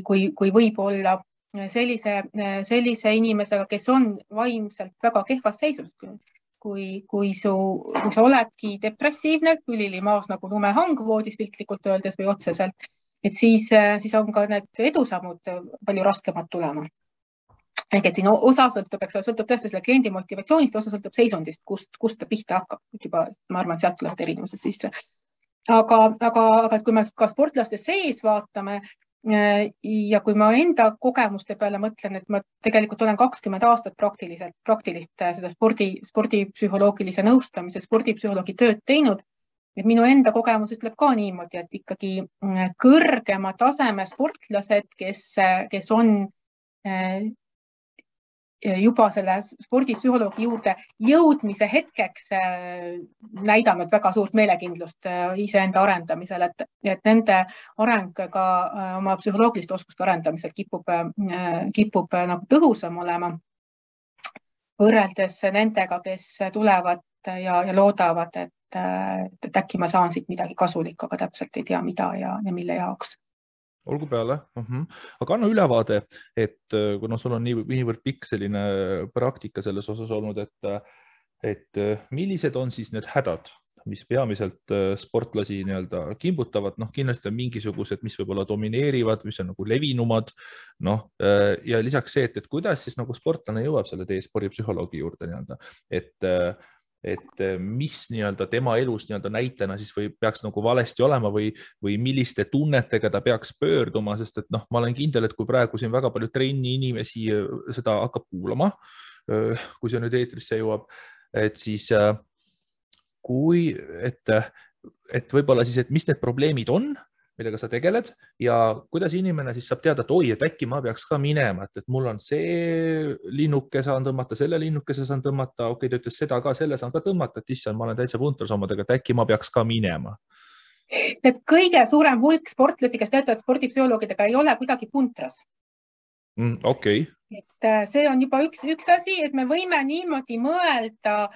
võib-olla sellise inimesega, kes on vaimselt väga kehvas seisus. Kui sa oledki depressiivne, külili maas nagu lumehang voodis piltlikult öeldes või otseselt, et siis on ka need edusamud palju raskemad tulema. Siin osa sõltub tõesti selle kliendi motivatsioonist, osa sõltub seisundist, kust ta pihta hakkab. Juba, ma arvan, et sealt tulevad erinevused sisse. Aga kui me ka sportlaste sees vaatame ja kui ma enda kogemuste peale mõtlen, et ma tegelikult olen 20 aastat praktilist seda spordipsühholoogilise nõustamise, spordipsühholoogi tööd teinud, et minu enda kogemus ütleb ka niimoodi, et ikkagi kõrgema taseme sportlased, kes on juba selle spordipsühholoogi juurde jõudmise hetkeks näidanud väga suurt meelekindlust iseenda arendamisel, et nende areng ka oma psühholoogilist oskust arendamisel kipub nagu tõhusam olema võrreldes nendega, kes tulevad ja loodavad, et äkki ma saan siit midagi kasulik, aga täpselt ei tea, mida ja mille jaoks. Olgu peale. Aga anna ülevaade, et kuna sul on niivõrd pikk selline praktika selles osas olnud, et millised on siis need hädad, mis peamiselt sportlasi kimbutavad, kindlasti on mingisugused, mis võib-olla domineerivad, mis on nagu levinumad, ja lisaks see, et kuidas siis nagu sportlane jõuab selle teie spordipsühholoogi juurde, et mis tema elus näitena siis peaks nagu valesti olema või milliste tunnetega ta peaks pöörduma, sest et ma olen kindel, et kui praegu siin väga palju trenni inimesi seda hakkab kuulama, kui see nüüd eetrisse jõuab, et siis võib-olla siis, et mis need probleemid on, millega sa tegeled ja kuidas inimene siis saab teada, et oi, et äkki ma peaks ka minema, et mul on see linnuke saan tõmmata, selle linnukese saan tõmmata, okei, ta ütles seda ka, selle saan ka tõmmata, et issand, ma olen täitsa puntras omadega, et äkki ma peaks ka minema. Et kõige suurem hulk sportlasi, kes töötavad spordipsühholoogidega, ei ole kuidagi puntras. Okei. Et see on juba üks asi, et me võime niimoodi mõelda,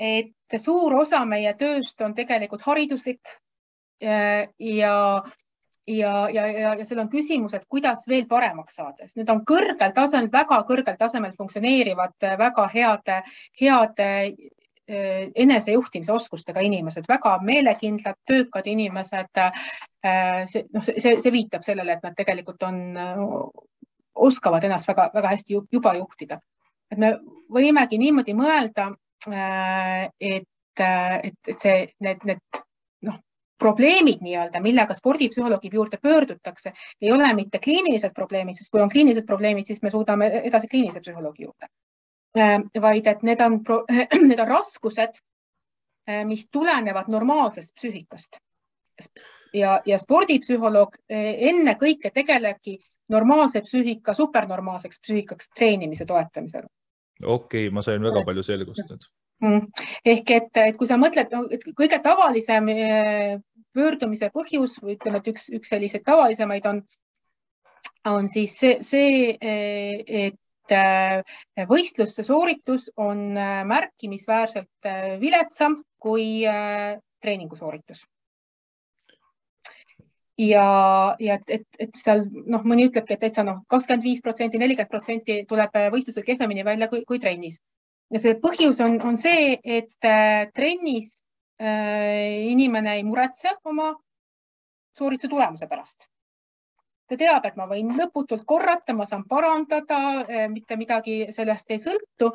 et suur osa meie tööst on tegelikult hariduslik ja seal on küsimus, et kuidas veel paremaks saada. Need on kõrgel tasemel, väga kõrgel tasemel funktsioneerivad väga heade enesejuhtimise oskustega inimesed, väga meelekindlad, töökad inimesed. See viitab sellele, et nad tegelikult oskavad ennast väga hästi juba juhtida. Et me võimegi niimoodi mõelda, et need probleemid nii-öelda, millega spordipsühholoogi juurde pöördutakse, ei ole mitte kliinilised probleemid, sest kui on kliinilised probleemid, siis me suudame edasi kliinilise psühholoogi juurde. Vaid et need on raskused, mis tulenevad normaalsest psüühikast. Ja spordipsühholoog enne kõike tegelebki normaalse psüühika, supernormaalseks psüühikaks treenimise toetamisel. Okei, ma sain väga palju selgust nüüd. Ehk et kui sa mõtled, et kõige tavalisem pöördumise põhjus, või ütleme, et üks sellised tavalisemaid on siis see, et võistlusse sooritus on märkimisväärselt viletsam kui treeningusooritus. Ja et seal mõni ütlebki, et 25%, 40% tuleb võistlusel kehvemini välja kui trennis. Ja see põhjus on see, et trennis inimene ei muretse oma soorituse tulemuse pärast. Ta teab, et ma võin lõputult korrata, ma saan parandada, mitte midagi sellest ei sõltu.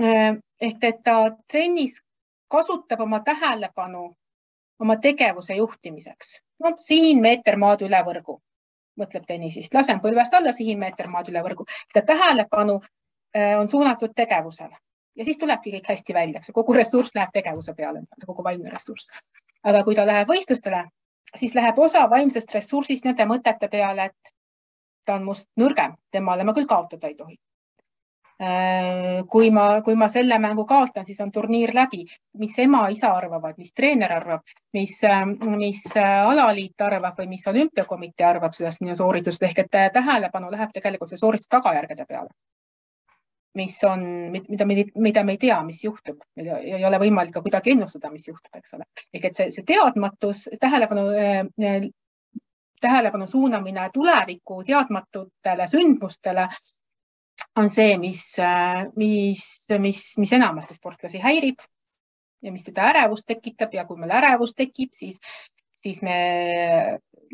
Ehk et ta trennis kasutab oma tähelepanu oma tegevuse juhtimiseks. No, sihin meeter maad üle võrgu, mõtleb tennisist. Lasen põlvest alla, sihin meeter maad üle võrgu. Ta tähelepanu on suunatud tegevusele ja siis tulebki kõik hästi välja. Kogu ressurss läheb tegevuse peale, kogu vaimne ressurss. Aga kui ta läheb võistlustele, siis läheb osa vaimsest ressursist nende mõtete peale, et ta on must nõrgem, temale ma küll kaotada ei tohi. Kui ma selle mängu kaotan, siis on turniir läbi, mis ema-isa arvavad, mis treener arvab, mis alaliit arvab või mis olümpiakomitee arvab sellest minu sooritust. Ehk et tähelepanu läheb tegelikult see sooritus tagajärgede peale, mida me ei tea, mis juhtub. Ei ole võimalik ka kuidagi ennustada, mis juhtub, eks ole. Ehk et see teadmatus, tähelepanu suunamine tuleviku teadmatutele sündmustele on see, mis enamasti sportlasi häirib ja mis teda ärevust tekitab. Ja kui meil ärevus tekib, siis me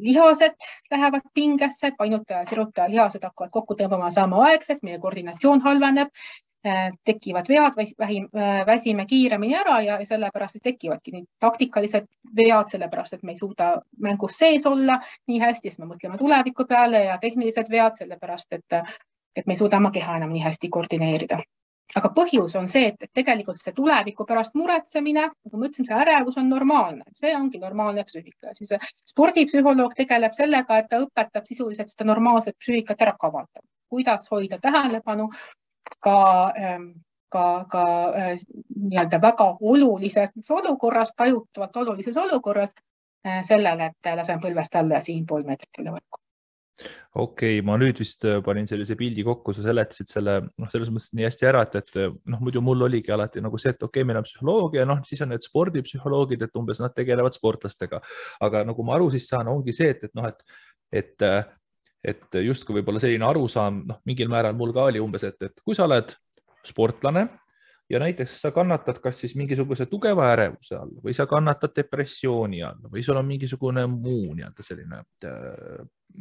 lihased lähevad pingesse, painutaja ja sirutaja lihased hakkavad kokku tõmbama samaaegselt, meie koordinatsioon halveneb, tekivad vead, väsime kiiremini ära ja sellepärast tekivadki nii taktikalised vead, sellepärast, et me ei suuda mängus sees olla nii hästi, siis me mõtleme tuleviku peale ja tehnilised vead, sellepärast, et me ei suuda oma keha enam nii hästi koordineerida. Aga põhjus on see, et tegelikult see tuleviku pärast muretsemine, kui ma ütlesin, see ärevus on normaalne. See ongi normaalne psüühika. Siis spordipsühholoog tegeleb sellega, et ta õpetab sisuliselt seda normaalset psüühikat ära kavaldama. Kuidas hoida tähelepanu ka väga olulises olukorras, tajutavalt olulises olukorras sellele, et lasen põlvest alla ja siin pool meetrit üle võrku. Okei, ma nüüd vist panin sellise pildi kokku, sa seletasid selle selles mõttes nii hästi ära, et muidu mul oligi alati nagu see, et okei, meil on psühholoogia, siis on need spordipsühholoogid, et umbes nad tegelevad sportlastega, aga nagu ma aru siis saan, ongi see, et just kui võib-olla selline arusaam, mingil määral mul ka oli umbes, et kui sa oled sportlane ja näiteks sa kannatad kas siis mingisuguse tugeva ärevuse all või sa kannatad depressiooni all või sul on mingisugune muu selline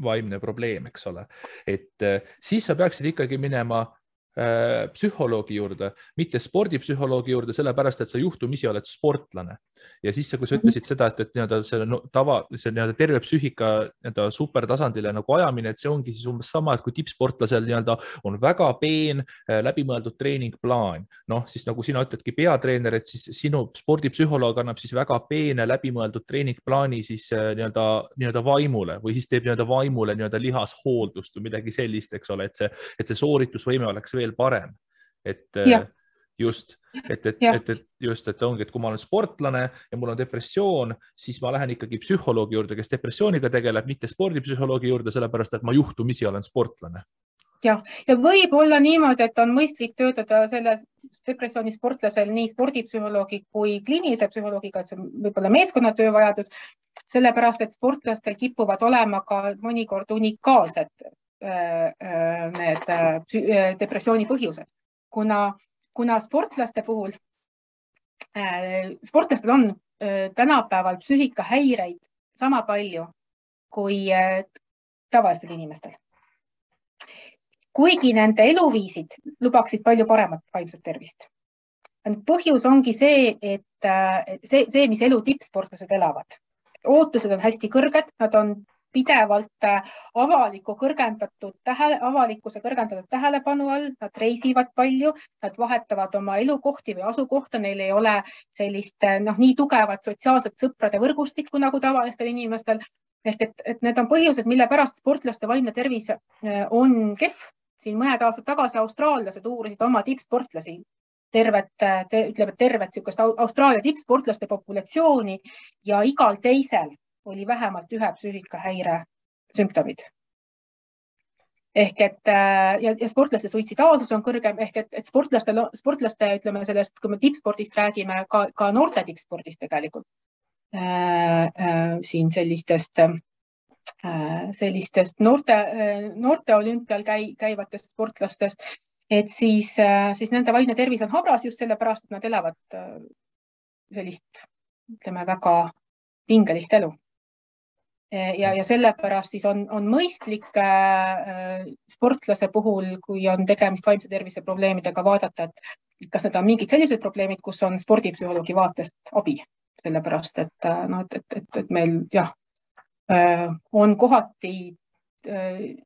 vaimne probleem, eks ole, et siis sa peaksid ikkagi minema psühholoogi juurde, mitte spordipsühholoogi juurde, sellepärast, et sa juhtumisi oled sportlane. Ja siis, kui sa ütlesid seda, et terve psüühika supertasandile nagu ajamine, et see ongi siis umbes sama, et kui tippsportlasel on väga peen läbimõeldud treeningplaan, siis nagu sina ütledki peatreener, et siis sinu spordipsühholoog annab siis väga peene läbimõeldud treeningplaani siis nii-öelda vaimule või siis teeb nii-öelda vaimule nii-öelda lihashooldust või midagi sellist, eks ole, et see sooritusvõime oleks veel parem. Et ongi, et kui ma olen sportlane ja mul on depressioon, siis ma lähen ikkagi psühholoogi juurde, kes depressiooniga tegeleb, mitte spordipsühholoogi juurde, sellepärast, et ma juhtumisi olen sportlane. Ja võib olla niimoodi, et on mõistlik töötada selles depressiooni sportlasel nii spordipsühholoogi kui kliinilise psühholoogiga, et see võib olla meeskonnatöövajadus, sellepärast, et sportlastel kipuvad olema ka mõnikord unikaalsed need depressiooni põhjused, kuna sportlaste puhul, sportlastel on tänapäeval psüühika häireid sama palju kui tavalistel inimestel. Kuigi nende eluviisid lubaksid palju paremat vaimset tervist. Põhjus ongi see, mis elu tippsportlased elavad. ootused on hästi kõrged, nad on pidevalt avalikkuse kõrgendatud tähelepanu all, nad reisivad palju, nad vahetavad oma elukohti või asukohta, neil ei ole sellist nii tugevat sotsiaalset sõprade võrgustikku nagu tavalistel inimestel. Ehk et need on põhjused, mille pärast sportlaste vaimne tervis on kehv. Siin mõned aastad tagasi austraallased uurisid oma tippsportlasi, tervet Austraalia tippsportlaste populatsiooni ja igal teisel oli vähemalt ühe psüühikahäire sümptomid. Ehk et ja sportlaste suitsidaalsus on kõrgem, ehk et sportlaste, ütleme sellest, kui me tippspordist räägime, ka noorte tippspordist tegelikult, siin sellistest noorte olümpial käivatest sportlastest, et siis nende vaimne tervis on habras just sellepärast, et nad elavad sellist, ütleme, väga pingelist elu. Ja sellepärast siis on mõistlik sportlase puhul, kui on tegemist vaimse tervise probleemidega, vaadata, et kas need on mingid sellised probleemid, kus on spordipsühholoogi vaatest abi. Sellepärast, et meil on kohati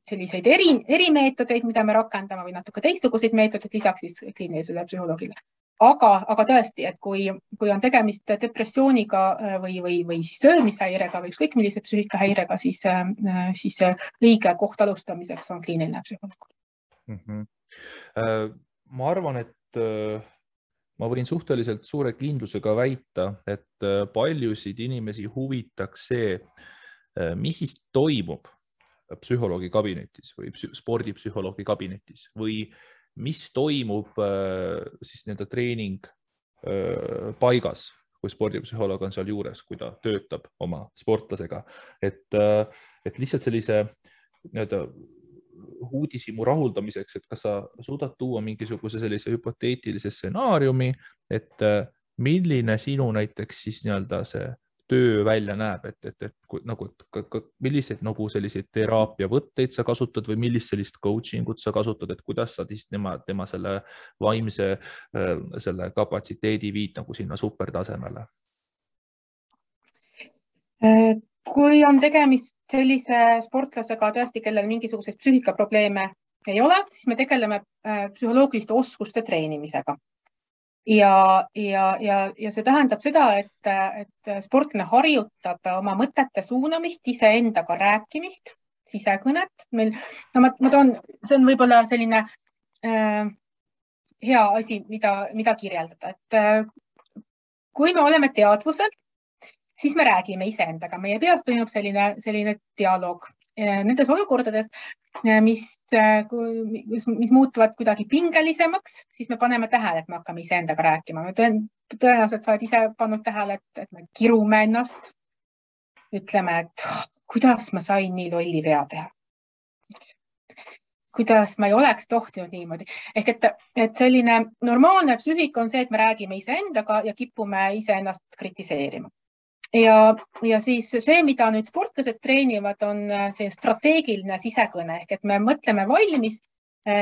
selliseid erimeetodeid, mida me rakendame, või natuke teistsuguseid meetodeid lisaks siis kliinilisele psühholoogile. Aga tõesti, et kui on tegemist depressiooniga või söömishäirega või ükskõik millise psüühikahäirega, siis õige koht alustamiseks on kliiniline psühholoog. Ma arvan, et ma võin suhteliselt suure kindlusega väita, et paljusid inimesi huvitaks see, mis toimub psühholoogi kabinetis või spordipsühholoogi kabinetis või mis toimub siis nende treening paigas, kui spordipsühholoog on seal juures, kui ta töötab oma sportlasega. Et lihtsalt sellise uudishimu rahuldamiseks, et kas sa suudad tuua mingisuguse sellise hüpoteetilise stsenaariumi, et milline sinu näiteks siis see töö välja näeb, et milliseid selliseid teraapiavõtteid sa kasutad või millist sellist coachingut sa kasutad, et kuidas sa tema selle vaimse kapatsiteedi viid sinna supertasemele? Kui on tegemist sellise sportlasega tõesti, kellel mingisuguseid psüühikaprobleeme ei ole, siis me tegeleme psühholoogiliste oskuste treenimisega. Ja see tähendab seda, et sportlane harjutab oma mõtete suunamist, iseendaga rääkimist, sisekõnet. See on võib-olla selline hea asi, mida kirjeldada. Kui me oleme teadvusel, siis me räägime iseendaga. Meie peas toimub selline dialoog. Nendes olukordades, mis muutuvad kuidagi pingelisemaks, siis me paneme tähele, et me hakkame iseendaga rääkima. Tõenäoliselt sa oled ise pannud tähele, et me kirume ennast, ütleme, et kuidas ma sain nii lolli vea teha. Kuidas ma ei oleks tohtinud niimoodi. Ehk et selline normaalne psüühika on see, et me räägime iseendaga ja kipume iseennast kritiseerima. Ja siis see, mida nüüd sportlased treenivad, on see strateegiline sisekõne, ehk et me mõtleme valmis,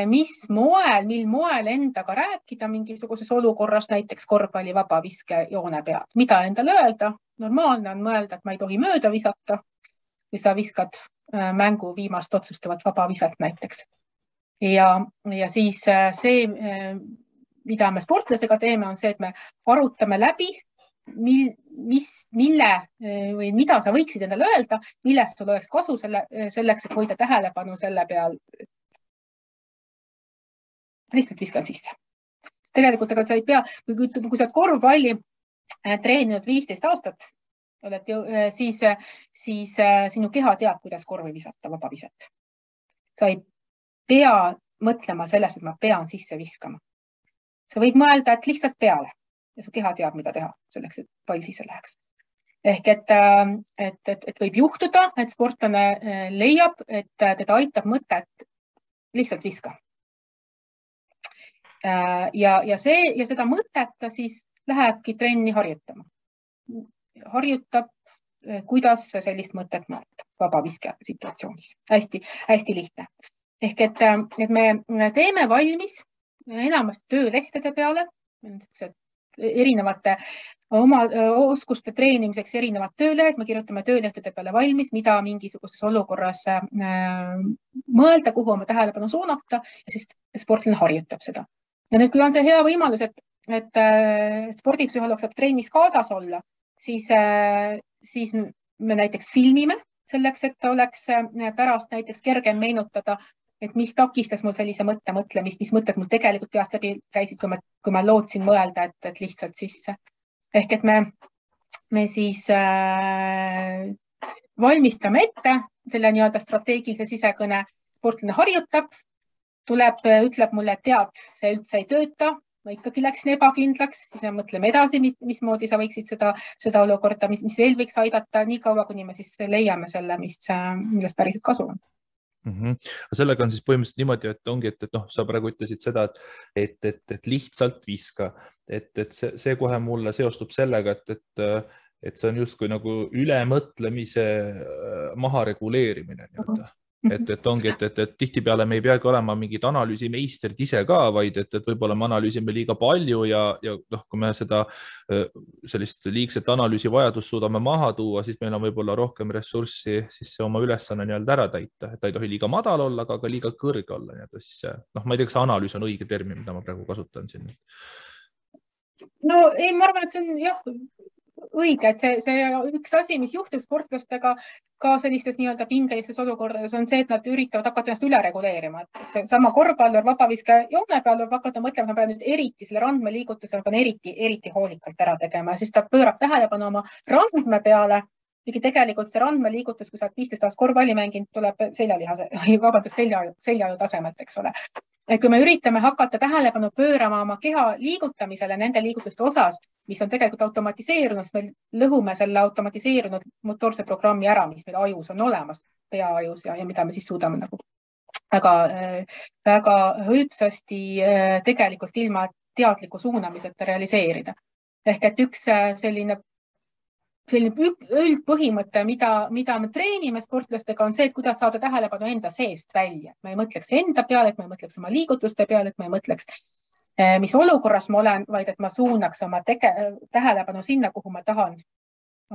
mil moel endaga rääkida mingisuguses olukorras, näiteks korvpalli vabaviske joone peal. Mida endale öelda? Normaalne on mõelda, et ma ei tohi mööda visata, kui sa viskad mängu viimast otsustavat vabavisat näiteks. Ja siis see, mida me sportlasega teeme, on see, et me arutame läbi, mida sa võiksid endale öelda, millest sul oleks kasu selleks, et hoida tähelepanu selle peal. Lihtsalt viskan sisse. Tegelikult, aga sa ei pea, kui sa oled korvpalli treeninud 15 aastat, siis sinu keha teab, kuidas korvi visata, vabavisat. Sa ei pea mõtlema sellest, et ma pean sisse viskama. Sa võid mõelda, et lihtsalt peale. Ja su keha teab, mida teha selleks, et pall sisse läheks. Ehk et võib juhtuda, et sportlane leiab, et teda aitab mõte, et lihtsalt viska. Ja seda mõtet ta siis lähebki trenni harjutama. Harjutab, kuidas sellist mõtet mõelda vabaviske situatsioonis. Hästi lihtne. Ehk et me teeme valmis enamasti töölehtede peale, erinevate oma oskuste treenimiseks erinevad töölehed, me kirjutame töölehtede peale valmis, mida mingisuguses olukorras mõelda, kuhu oma tähelepanu suunata ja siis sportlane harjutab seda. Ja nüüd, kui on see hea võimalus, et spordipsühholoog saab treenis kaasas olla, siis me näiteks filmime selleks, et oleks pärast näiteks kergem meenutada, et mis takistas mul sellise mõtlemist, mis mõtted mul tegelikult peast läbi käisid, kui ma lootsin mõelda, et lihtsalt sisse. Ehk et me siis valmistame ette selle nii-öelda strateegilise sisekõne, sportlane harjutab, ütleb mulle, et tead, see üldse ei tööta, ma ikkagi läksin ebakindlaks, siis me mõtleme edasi, mismoodi sa võiksid seda olukorda, mis veel võiks aidata, nii kaua, kuni me siis leiame selle, millest päriselt kasu on. Sellega on siis põhimõtteliselt niimoodi, et ongi, et sa praegu ütlesid seda, et lihtsalt viska, et see kohe mulle seostub sellega, et see on just kui nagu ülemõtlemise maha reguleerimine. Et ongi, et tihtipeale me ei peagi olema mingid analüüsimeistrid ise ka, vaid et võib-olla me analüüsime liiga palju ja kui me seda sellist liigset analüüsi vajadust suudame maha tuua, siis meil on võib-olla rohkem ressurssi siis oma ülesanne nii-öelda ära täita. Et ta ei tohi liiga madal olla, aga ka liiga kõrge olla. Ma ei tea, kas analüüs on õige termin, mida ma praegu kasutan siin. No ei, ma arvan, et see on jah. Õige, et see üks asi, mis juhtub sportlastega ka sellistes nii-öelda pingelistes olukordades on see, et nad üritavad hakata ennast üle reguleerima. See sama korvpallur vabaviske joone peal võib hakata mõtlema, et ma pean nüüd eriti selle randme liigutuse, ma pean eriti hoolikalt ära tegema. Siis ta pöörab tähelepanu oma randme peale. Kuigi tegelikult see randmeliigutus, kui sa oled 15 aastat korvpalli mänginud, tuleb selja tasemelt, eks ole. Kui me üritame hakata tähelepanu pöörama oma keha liigutamisele nende liigutuste osas, mis on tegelikult automatiseerunud, siis me lõhume selle automatiseerunud motorse programmi ära, mis meil ajus on olemas, peaajus ja mida me siis suudame väga hõlpsasti tegelikult ilma teadliku suunamiseta realiseerida. Ehk et üks selline üldpõhimõte, mida me treenime sportlastega, on see, et kuidas saada tähelepanu enda seest välja. Ma ei mõtleks enda peale, et ma ei mõtleks oma liigutuste peale, et ma ei mõtleks, mis olukorras ma olen, vaid et ma suunaks oma tähelepanu sinna, kuhu ma tahan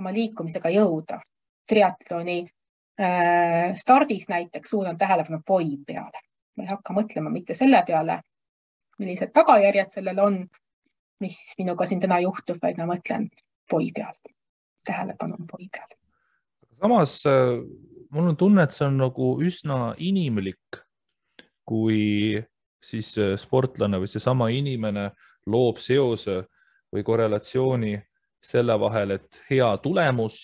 oma liikumisega jõuda. Triatloni stardis näiteks suunan tähelepanu poi peale. Ma ei hakka mõtlema mitte selle peale, millised tagajärjed sellel on, mis minuga siin täna juhtub, vaid ma mõtlen poi pealt. Tähelepanu on poigal. Samas mul on tunne, et see on nagu üsna inimlik, kui siis sportlane või see sama inimene loob seose või korrelatsiooni selle vahel, et hea tulemus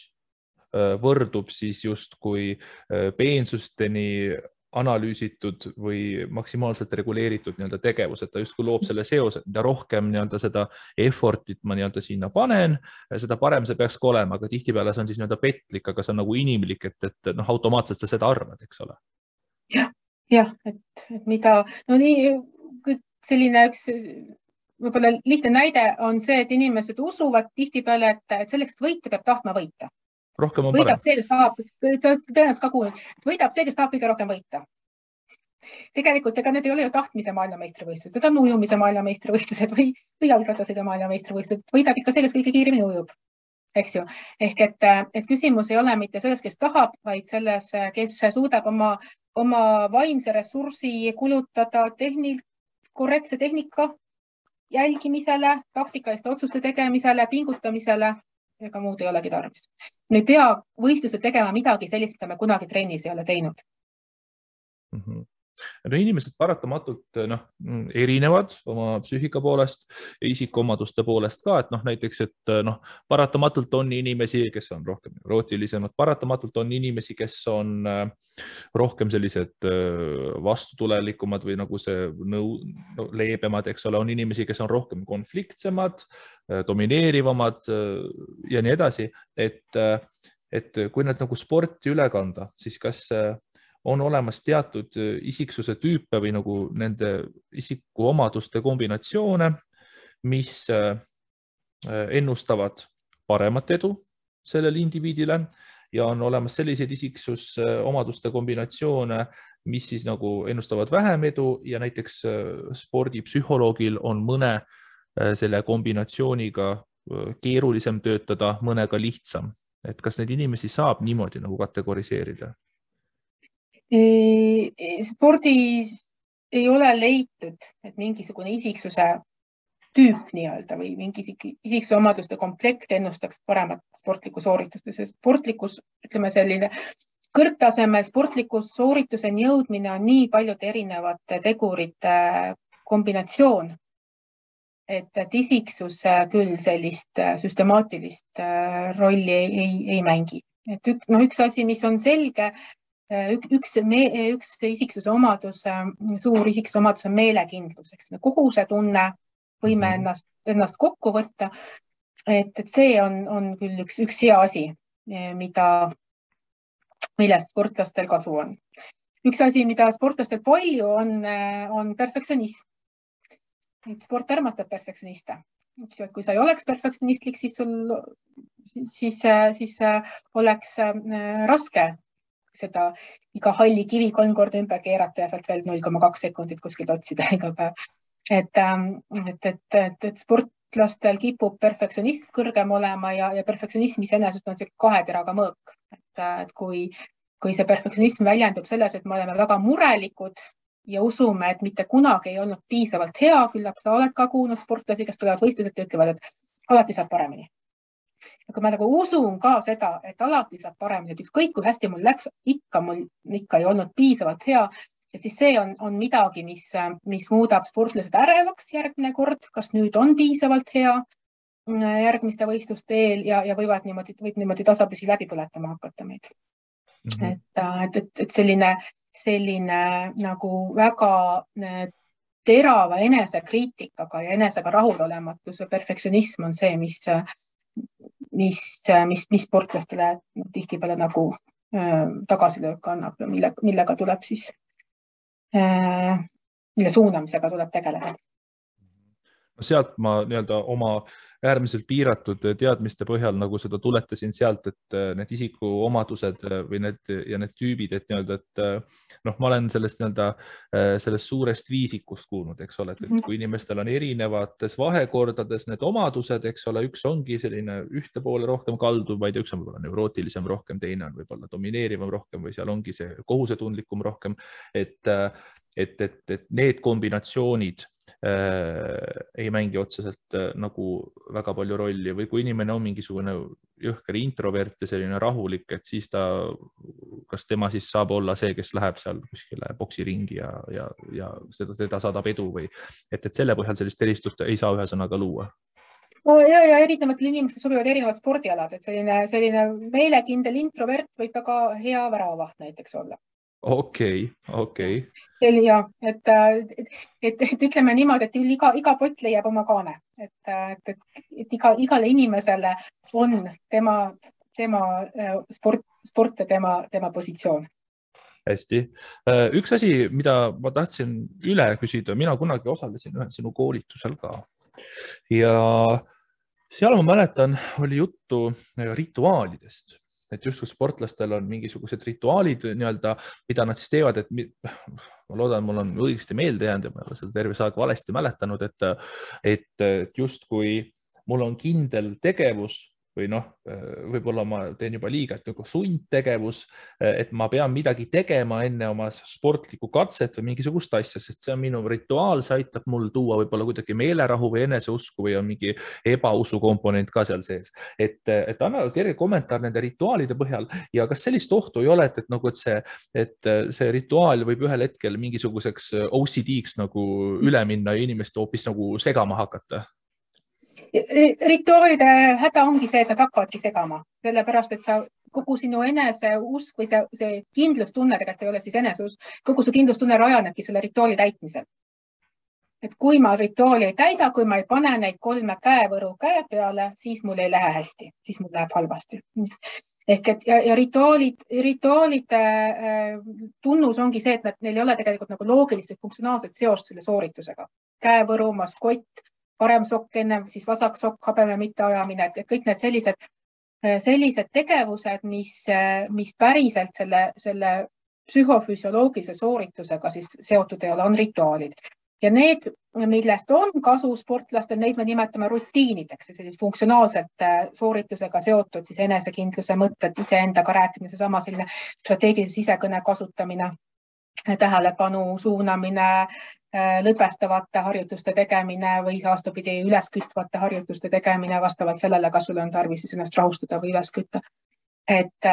võrdub siis just kui peensusteni analüüsitud või maksimaalselt reguleeritud tegevused. Ta just kui loob selle seos, et mida rohkem seda effortit ma sinna panen, seda parem see peaks ka olema, aga tihtipeale see on siis petlik, aga see on nagu inimlik, et automaatselt sa seda arvad, eks ole? Jah, et mida, no nii, selline üks võib-olla lihtne näide on see, et inimesed usuvad tihtipeale, et selleks võita peab tahtma võita. Võidab see, kes tahab kõige rohkem võita. Tegelikult ega need ei ole ju tahtmise maailmameistrivõistlused, need on ujumise maailmameistrivõistlused või jalgratasõidu maailmameistrivõistlused. Võidab ikka see, kes kõige kiiremini ujub. Ehk et küsimus ei ole mitte selles, kes tahab, vaid selles, kes suudab oma vaimse ressursi kulutada korrektse tehnika jälgimisele, taktikaliste otsuste tegemisele, pingutamisele. Ega muud ei olegi tarvis. Me ei pea võistluse tegema midagi sellist, mida me kunagi trennis ei ole teinud. Inimesed paratamatult erinevad oma psüühika poolest ja isikuomaduste poolest ka. Näiteks, et paratamatult on inimesi, kes on rohkem neurootilisemad, paratamatult on inimesi, kes on rohkem sellised vastutulelikumad või nagu see leebemad, eks ole, on inimesi, kes on rohkem konfliktsemad, domineerivamad ja nii edasi. Et kui nad nagu sporti üle kanda, siis kas on olemas teatud isiksuse tüüpe või nagu nende isikuomaduste kombinatsioone, mis ennustavad paremat edu sellele indiviidile ja on olemas sellised isiksusomaduste kombinatsioone, mis siis nagu ennustavad vähem edu ja näiteks spordipsühholoogil on mõne selle kombinatsiooniga keerulisem töötada, mõnega lihtsam. Et kas neid inimesi saab niimoodi nagu kategoriseerida? Spordis ei ole leitud, et mingisugune isiksuse tüüp nii-öelda või mingi isiksuse omaduste komplekt ennustaks paremat sportliku sooritust. See sportlikus, ütleme selline kõrgtaseme sportlikus soorituseni jõudmine on nii paljude erinevate tegurite kombinatsioon, et isiksus küll sellist süstemaatilist rolli ei mängi. Et üks asi, mis on selge, üks isiksuse omadus, suur isiksuse omadus on meelekindlus, kohusetunne, võime ennast kokku võtta, et see on küll üks hea asi, millest sportlastel kasu on. Üks asi, mida sportlastel palju on perfektsionism. Sport armastab perfektsioniste. Kui sa ei oleks perfektsionistlik, siis oleks raske seda iga halli kivi 3 korda ümber keerata ja sealt veel 0,2 sekundit kuskilt otsida iga päev. Et sportlastel kipub perfektsionism kõrgem olema ja perfektsionism iseenesest on see 2 teraga mõõk. Et kui see perfektsionism väljendub selles, et me oleme väga murelikud ja usume, et mitte kunagi ei olnud piisavalt hea, küllap sa oled ka kuulnud sportlasi, kes tulevad võistluselt ja ütlevad, et alati saab paremini. Ja kui ma usun ka seda, et alati saab paremini, et ükskõik kui hästi mul läks, mul ikka ei olnud piisavalt hea, et siis see on midagi, mis muudab sportlased ärevaks järgmine kord, kas nüüd on piisavalt hea järgmiste võistluste eel ja võib niimoodi tasapisi läbi põletama hakata meid. Et selline nagu väga terava enesekriitikaga ja enesega rahulolematus ja perfektsionism on see, mis sportlastele tihtipeale nagu tagasilöök annab ja millega tuleb siis mille suunamisega tuleb tegeleda. Sealt ma oma äärmiselt piiratud teadmiste põhjal nagu seda tuletasin sealt, et need isikuomadused või need tüübid, et ma olen sellest suurest viisikust kuulnud, eks ole, et kui inimestel on erinevates vahekordades need omadused, eks ole, üks ongi selline ühte poole rohkem kaldu, vaid üks on võib-olla neurootilisem rohkem, teine on võib-olla domineerivam rohkem või seal ongi see kohusetundlikum rohkem, et need kombinatsioonid ei mängi otseselt nagu väga palju rolli või kui inimene on mingisugune jõhker introvert ja selline rahulik, et siis kas tema siis saab olla see, kes läheb seal kuskile boksiringi ja teda saadab edu või et selle põhjal sellist eristust ei saa ühesõnaga luua. Ja erinevatel inimestel sobivad erinevad spordialad, et selline meelekindel introvert võib väga hea väravavaht näiteks olla. Okei. Jah, et ütleme niimoodi, et iga pott leiab oma kaane, et igale inimesele on tema sport ja tema positsioon. Hästi. Üks asi, mida ma tahtsin üle küsida, mina kunagi osalesin ühel sinu koolitusel ka ja seal ma mäletan, oli juttu rituaalidest. Et just kui sportlastel on mingisugused rituaalid, mida nad siis teevad, et ma loodan, mul on õigesti meelde jäänud ja ma olen seda terve aeg valesti mäletanud, et just kui mul on kindel tegevus või võib-olla ma teen juba liiga, et sundtegevus, et ma pean midagi tegema enne oma sportliku katset või mingisugust asja, sest see on minu rituaal, see aitab mul tuua võib-olla kuidagi meelerahu või eneseusku või on mingi ebausu komponent ka seal sees. Et anna kerge kommentaar nende rituaalide põhjal ja kas sellist ohtu ei ole, et see rituaal võib ühel hetkel mingisuguseks OCD-ks üle minna ja inimeste hoopis segama hakata? Rituaalide häda ongi see, et nad hakkavadki segama, sellepärast, et kogu sinu eneseusk või see kindlustunne, tegelikult see ei ole siis eneseusk, kogu su kindlustunne rajanebki selle rituaali täitmisel. Et kui ma rituaali ei täida, kui ma ei pane neid 3 käevõru käe peale, siis mul ei lähe hästi, siis mul läheb halvasti. Ja rituaalide tunnus ongi see, et neil ei ole tegelikult loogilist või funktsionaalset seost selle sooritusega. Käevõru, maskott. Parem sokk enne, siis vasak sokk, habeme mitte ajamine, et kõik need sellised tegevused, mis päriselt selle psühhofüsioloogilise sooritusega seotud ei ole, on rituaalid. ja need, millest on kasu sportlastel, neid me nimetame rutiinideks, sellist funktsionaalselt sooritusega seotud siis enesekindluse mõtted, iseendaga rääkimise, sama selline strateegilise sisekõne kasutamine, tähelepanu suunamine, lõdvestavate harjutuste tegemine või vastupidi üleskütvate harjutuste tegemine vastavalt sellele, kas sul on tarvis siis ennast rahustada või üles kütta. Et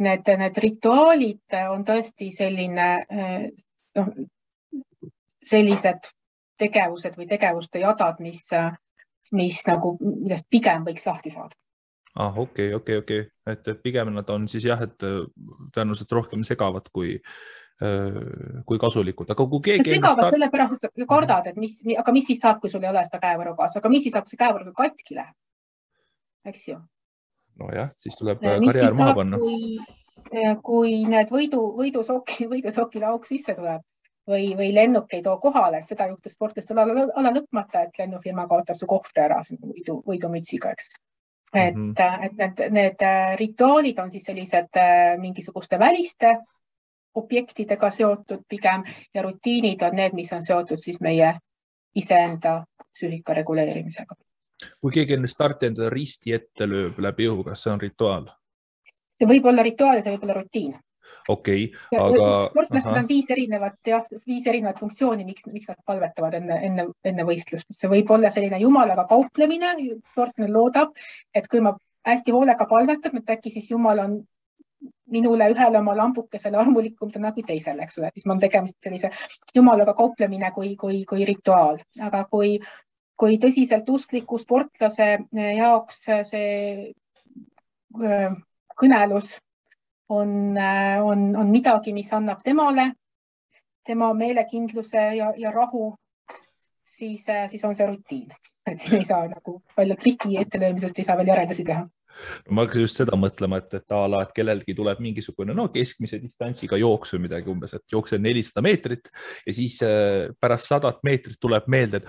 need rituaalid on tõesti sellised tegevused või tegevuste jadad, mis nagu pigem võiks lahti saada. Okei. Et pigem nad on siis jah, et tõenäoliselt rohkem segavad kui kasulikud. Aga kui keegi segavad selle pärast, et kardad, et mis siis saab, kui sul ei ole seda käevaru kaasa, aga mis siis saab, see käevaru katki läheb. Eks ju? Nojah, siis tuleb karjäär maha panna. Kui need võidusokile auk sisse tuleb või lennuk ei too kohale, et seda juhtus sportlastel ala lõpmata, et lennufirma kaotab su kohvri ära võidumütsiga, eks. Et need rituaalid on siis sellised mingisuguste väliste objektidega seotud pigem ja rutiinid on need, mis on seotud siis meie iseenda psüühika reguleerimisega. Kui keegi enne starti endale risti ette lööb läbi õhu, kas see on rituaal? See võib olla rituaal ja see võib olla rutiin. Okei, aga... Sportlastel on viis erinevat funktsiooni, miks nad palvetavad enne võistlust. See võib olla selline jumalaga kauplemine, sportlane loodab, et kui ma hästi hoolega palvetan, et äkki siis jumal on minule ühele oma lambukesele armulikumtena kui teisele, eks ole, siis ma on tegemist sellise jumalaga kauplemine kui rituaal, aga kui tõsiselt uskliku sportlase jaoks see kõnelus on midagi, mis annab temale, tema meelekindluse ja rahu, siis on see rutiin. Et siin ei saa nagu paljalt risti ettelöömisest ei saa veel järeldusi teha. Ma hakkas just seda mõtlema, et ala, et kellelgi tuleb mingisugune keskmise distantsiga jooksu midagi umbes, et jookse 400 meetrit ja siis pärast 100 meetrit tuleb meelde, et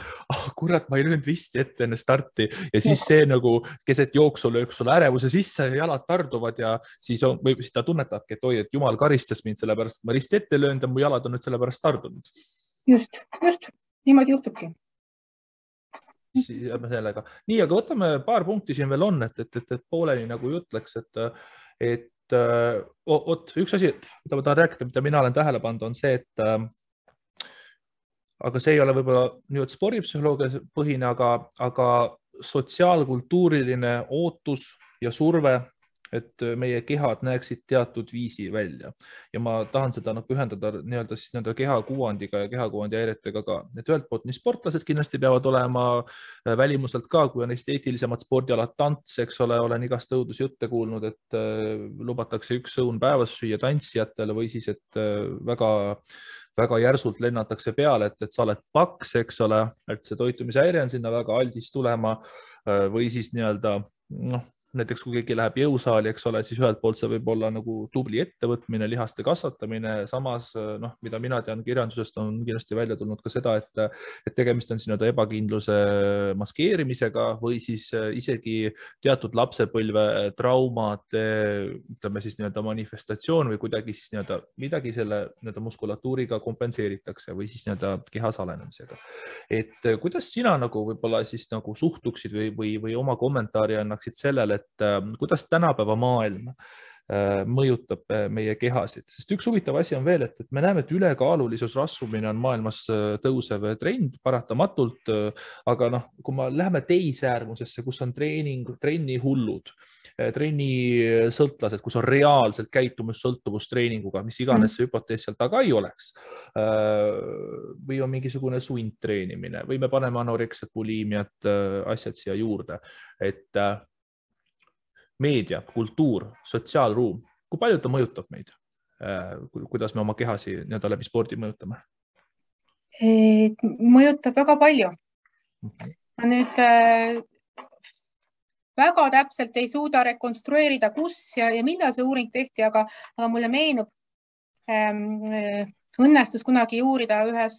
kurat, ma ei löönud risti ette enne starti ja siis see nagu keset jooksu lööb sulle ärevuse sisse ja jalad tarduvad ja siis ta tunnetabki, et oi, et jumal karistas mind selle pärast, et ma risti ette löönud ja mu jalad on nüüd selle pärast tardunud. Just, niimoodi juhtubki. Nii, aga võtame paar punkti siin veel on, et pooleni nagu jutleks, et üks asi, mida ma tahan rääkida, mida mina olen tähele pannud, on see, et aga see ei ole võib-olla nüüd spordipsühholoogia põhine, aga sotsiaalkultuuriline ootus ja surve, et meie kehad näeksid teatud viisi välja ja ma tahan seda ühendada nii-öelda siis nende kehakuvandiga ja kehakuvandia häiretega ka. Et ühelt poolt nii sportlased kindlasti peavad olema välimuselt ka, kui on esteetilisemad spordialad tants, eks ole, olen igast õudus jutte kuulnud, et lubatakse üks õun päevas süüa tantsijatele või siis, et väga järsult lennatakse peale, et sa oled paks, eks ole, et see toitumise häire on sinna väga aldis tulema või siis nii-öelda näiteks kui keegi läheb jõusaali, eks ole, siis ühelt poolt see võib olla nagu tubli ettevõtmine, lihaste kasvatamine, samas, mida mina tean kirjandusest, on kindlasti välja tulnud ka seda, et tegemist on siin ebakindluse maskeerimisega või siis isegi teatud lapsepõlve traumade, ütleme siis nii-öelda manifestatsioon või kuidagi siis nii-öelda midagi selle nii-öelda muskulatuuriga kompenseeritakse või siis nii-öelda kehas alenemisega. Et kuidas sina nagu võib-olla siis nagu suhtuksid või oma kommentaari annaksid sellele, et kuidas tänapäeva maailm mõjutab meie kehasid, sest üks huvitav asi on veel, et me näeme, et ülekaalulisus rasvumine on maailmas tõusev trend paratamatult, aga kui me läheme teise äärmusesse, kus on trenni hullud, trenni sõltlased, kus on reaalselt käitumus-sõltuvus treeninguga, mis iganes see hüpotees seal taga ei oleks, või on mingisugune sundtreenimine või me paneme anoreksiat, buliimiat, asjad siia juurde, et meedia, kultuur, sotsiaalruum, kui palju ta mõjutab meid? Kuidas me oma kehasi läbi spordi mõjutame? Mõjutab väga palju. Ma nüüd väga täpselt ei suuda rekonstrueerida, kus ja millal see uuring tehti, aga mulle meenub. Õnnestus kunagi uurida ühes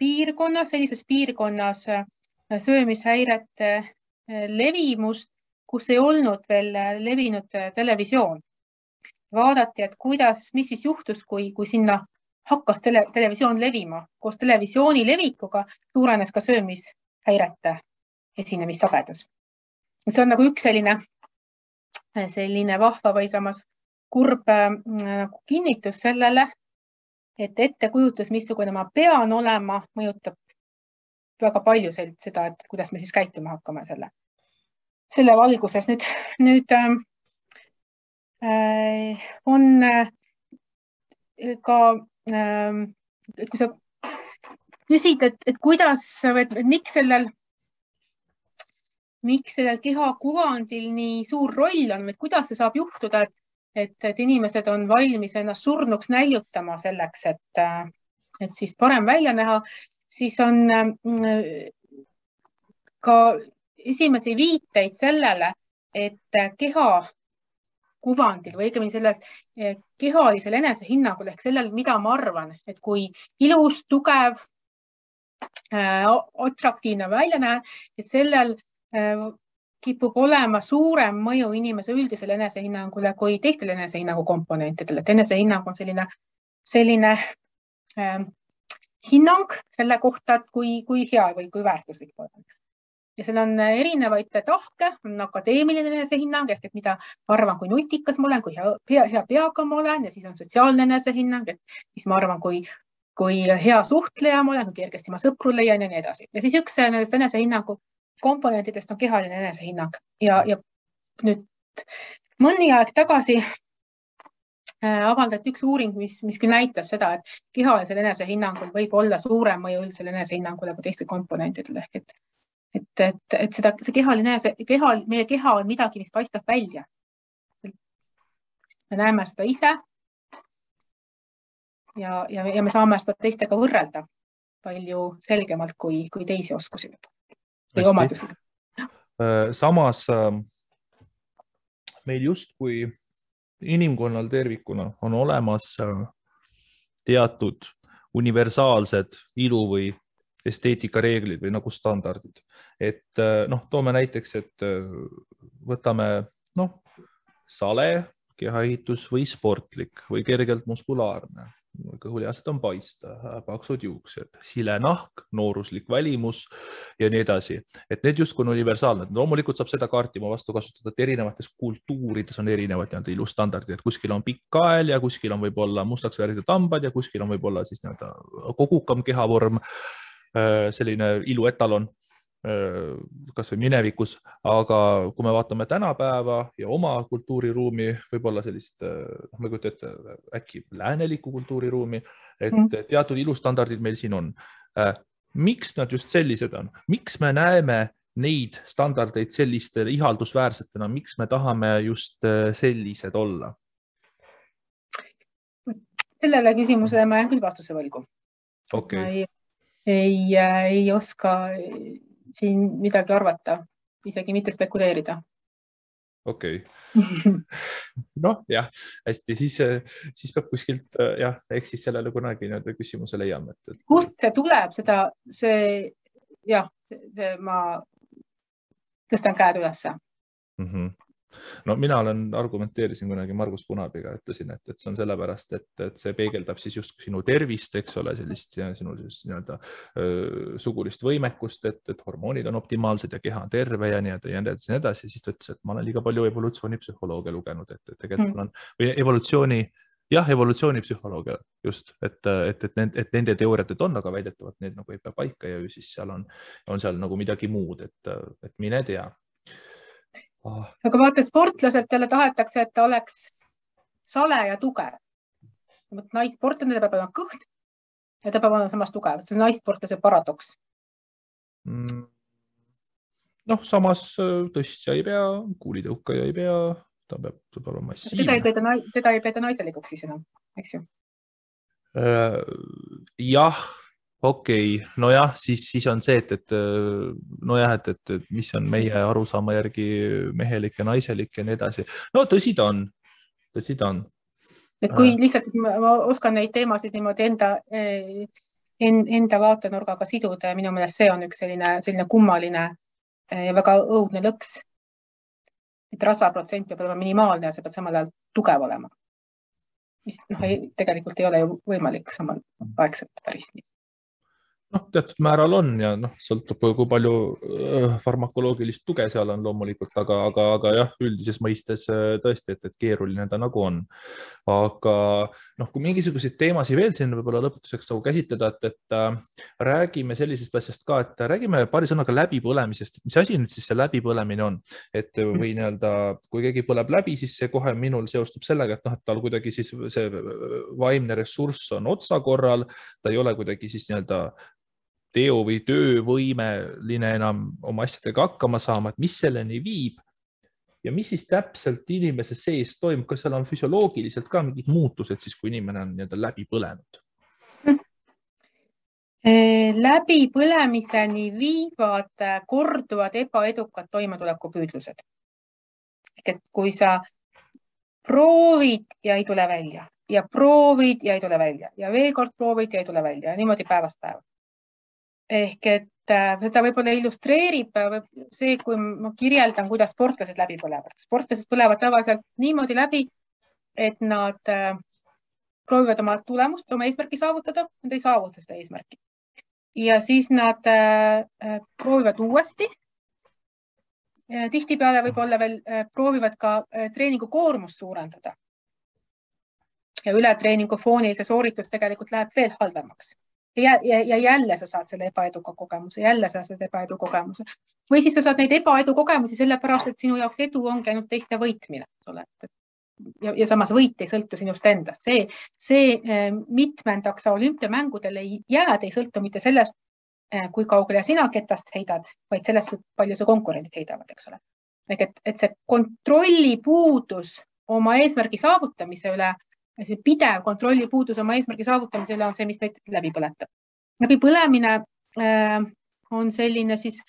piirkonnas, sellises piirkonnas söömishäirete levimust, kus ei olnud veel levinud televisioon. Vaadati, et mis siis juhtus, kui sinna hakkas televisioon levima. Koos televisiooni levikuga suurenes ka söömishäirete esinemissagedus. See on nagu üks selline vahva või samas kurb kinnitus sellele, et ettekujutus, missugune ma pean olema, mõjutab väga palju seda, et kuidas me siis käituma hakkame selle valguses. Nüüd on ka, kui sa küsid, et kuidas, miks sellel kehakuvandil nii suur roll on, et kuidas see saab juhtuda, et inimesed on valmis ennast surnuks näljutama selleks, et siis parem välja näha, siis on ka esimesi viiteid sellele, et kehakuvandil või õigemini sellel kehalisel enesehinnangul ehk sellel, mida ma arvan, et kui ilus, tugev, atraktiivne välja näen, et sellel kipub olema suurem mõju inimese üldisele enesehinnangule kui teistele enesehinnangu komponentidele. Enesehinnang on selline hinnang selle kohta, et kui hea või kui väärtuslik oleks. Ja seal on erinevaid tahke, on akadeemiline enesehinnang, ehk et mida ma arvan, kui nutikas ma olen, kui hea peaga ma olen, ja siis on sotsiaalne enesehinnang, et siis ma arvan, kui hea suhtleja ma olen, kui kergesti ma sõpru leian ja nii edasi. Ja siis üks enesehinnangu komponentidest on kehaline enesehinnang ja nüüd mõni aeg tagasi avaldati üks uuring, mis küll näitab seda, et kehalisel enesehinnangul võib olla suurem mõju üldisele enesehinnangule kui teiste komponentidele. Meie keha on midagi, mis paistab välja. Me näeme seda ise ja me saame seda teistega võrrelda palju selgemalt kui teisi oskusi. Samas meil just kui inimkonnal tervikuna on olemas teatud universaalsed ilu või esteetika reeglid või nagu standardid. Toome näiteks, et võtame sale, kehaehitus või sportlik või kergelt muskulaarne. Kõhulihased on paista, paksud juuksed, sile nahk, nooruslik välimus ja nii edasi. Need just on universaalne. Loomulikult saab seda kaarti ma vastu kasutada, et erinevates kultuurides on erinevad ilustandardid. Kuskil on pikk kael ja kuskil on võib-olla mustaks värvitud hambad ja kuskil on võib-olla kogukam kehavorm, selline iluetalon kas või minevikus, aga kui me vaatame tänapäeva ja oma kultuuriruumi, võib-olla sellist, ma ei kujuta ette, äkki läänelikku kultuuriruumi, et teatud ilustandardid meil siin on. Miks nad just sellised on? Miks me näeme neid standardeid selliste ihaldusväärsetena? Miks me tahame just sellised olla? Sellele küsimusele ma jään küll vastuse võlgu. Ei oska siin midagi arvata, isegi mitte spekuleerida. Okei. Jah, hästi. Siis peab kuskilt, jah, eks siis sellele kunagi küsimuse leiame. Kust see tuleb, seda, see, jah, ma tõstan käed ülesse. No mina argumenteerisin kunagi Margus Punabiga, ütlesin, et see on sellepärast, et see peegeldab siis just sinu tervist, eks ole, sellist sinu sugulist võimekust, et hormoonid on optimaalsed ja keha on terve ja nii edasi. Siis ta ütles, et ma olen liiga palju evolutsioonipsühholoogia lugenud, et tegelikult ma olen, või evolutsioonipsühholoogia just, et nende teooriated on, aga väidetavad, et need nagu ei pea paika ja siis seal on seal nagu midagi muud, et mine tea. Aga vaata, sportlaselt jälle tahetakse, et ta oleks sale ja tugev. Naissportlasele peab olema kõht ja ta peab olema samas tugev. See on naissportlase paradoks. Noh, samas tõstja ei pea, kuulitõuka ei pea, ta peab olema massiivne. Teda ei peeta naiselikuks siis enam, eks ju? Jah. Okei, nojah, siis on see, et mis on meie arusaama järgi mehelik ja naiselik ja nii edasi. No tõsi ta on, tõsi ta on. Et kui lihtsalt ma oskan neid teemasid niimoodi enda vaatenurgaga siduda ja minu mõelest see on üks selline kummaline ja väga õudne lõks. Et rasvaprotsent peab olema minimaalne ja see peab samal ajal tugev olema. mis tegelikult ei ole ju võimalik samal aegselt päris nii. Teatud määral on ja sõltub kui palju farmakoloogilist tuge seal on loomulikult, aga jah, üldises mõistes tõesti, et keeruline ta nagu on. Aga kui mingisuguseid teemasi veel siin võib-olla lõpetuseks käsitleda, et räägime sellisest asjast ka, et räägime paari sõnaga läbipõlemisest. Mis asi nüüd siis see läbipõlemine on? Et või nii-öelda, kui keegi põleb läbi, siis see kohe minul seostub sellega, et tal kuidagi siis see vaimne ressurss on otsakorral, ta ei ole kuidagi siis nii-öelda teo või töövõimeline enam oma asjadega hakkama saama, et mis selleni viib ja mis siis täpselt inimese sees toimub, kas seal on füsioloogiliselt ka mingid muutused siis, kui inimene on läbi põlenud? Läbi põlemiseni viivad korduvad ebaedukad toimetulekupüüdlused. Kui sa proovid ja ei tule välja ja proovid ja ei tule välja ja veel kord proovid ja ei tule välja ja niimoodi päevast päeva. Ehk et seda võib-olla illustreerib see, kui ma kirjeldan, kuidas sportlased läbi põlevad. Sportlased põlevad tavaliselt niimoodi läbi, et nad proovivad oma tulemust, oma eesmärki saavutada, nad ei saavuta seda eesmärki. Ja siis nad proovivad uuesti. Tihtipeale võib-olla veel proovivad ka treeningu koormust suurendada. Ja üle treeningu foonil see sooritus tegelikult läheb veel halvemaks. Ja jälle sa saad selle ebaeduka kogemuse, Või siis sa saad neid ebaedu kogemusi sellepärast, et sinu jaoks edu ongi ainult teiste võitmine. Ja samas võit ei sõltu sinust endast. See mitmendaks olümpiamängudel ei jääd, ei sõltu mitte sellest, kui kaugele sina ketast heidad, vaid sellest, kui palju see konkurendid heidavad. Et see kontrollipuudus oma eesmärgi saavutamise üle, see pidev kontrolli puudus oma eesmärgi saavutamise üle on see, mis meid läbi põletab. Läbi põlemine on selline siis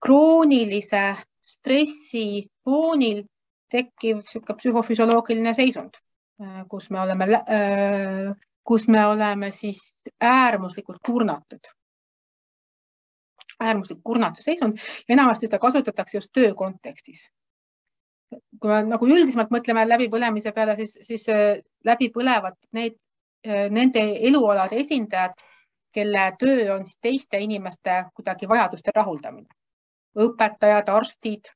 kroonilise stressi foonil tekkiv psühhofüsioloogiline seisund, kus me oleme siis äärmuslikult kurnatud. Äärmuslik kurnatud seisund ja enamasti seda kasutatakse just töö kontekstis. Kui me nagu üldisemalt mõtleme läbipõlemise peale, siis läbi põlevad nende elualade esindajad, kelle töö on teiste inimeste kuidagi vajaduste rahuldamine. Õpetajad, arstid,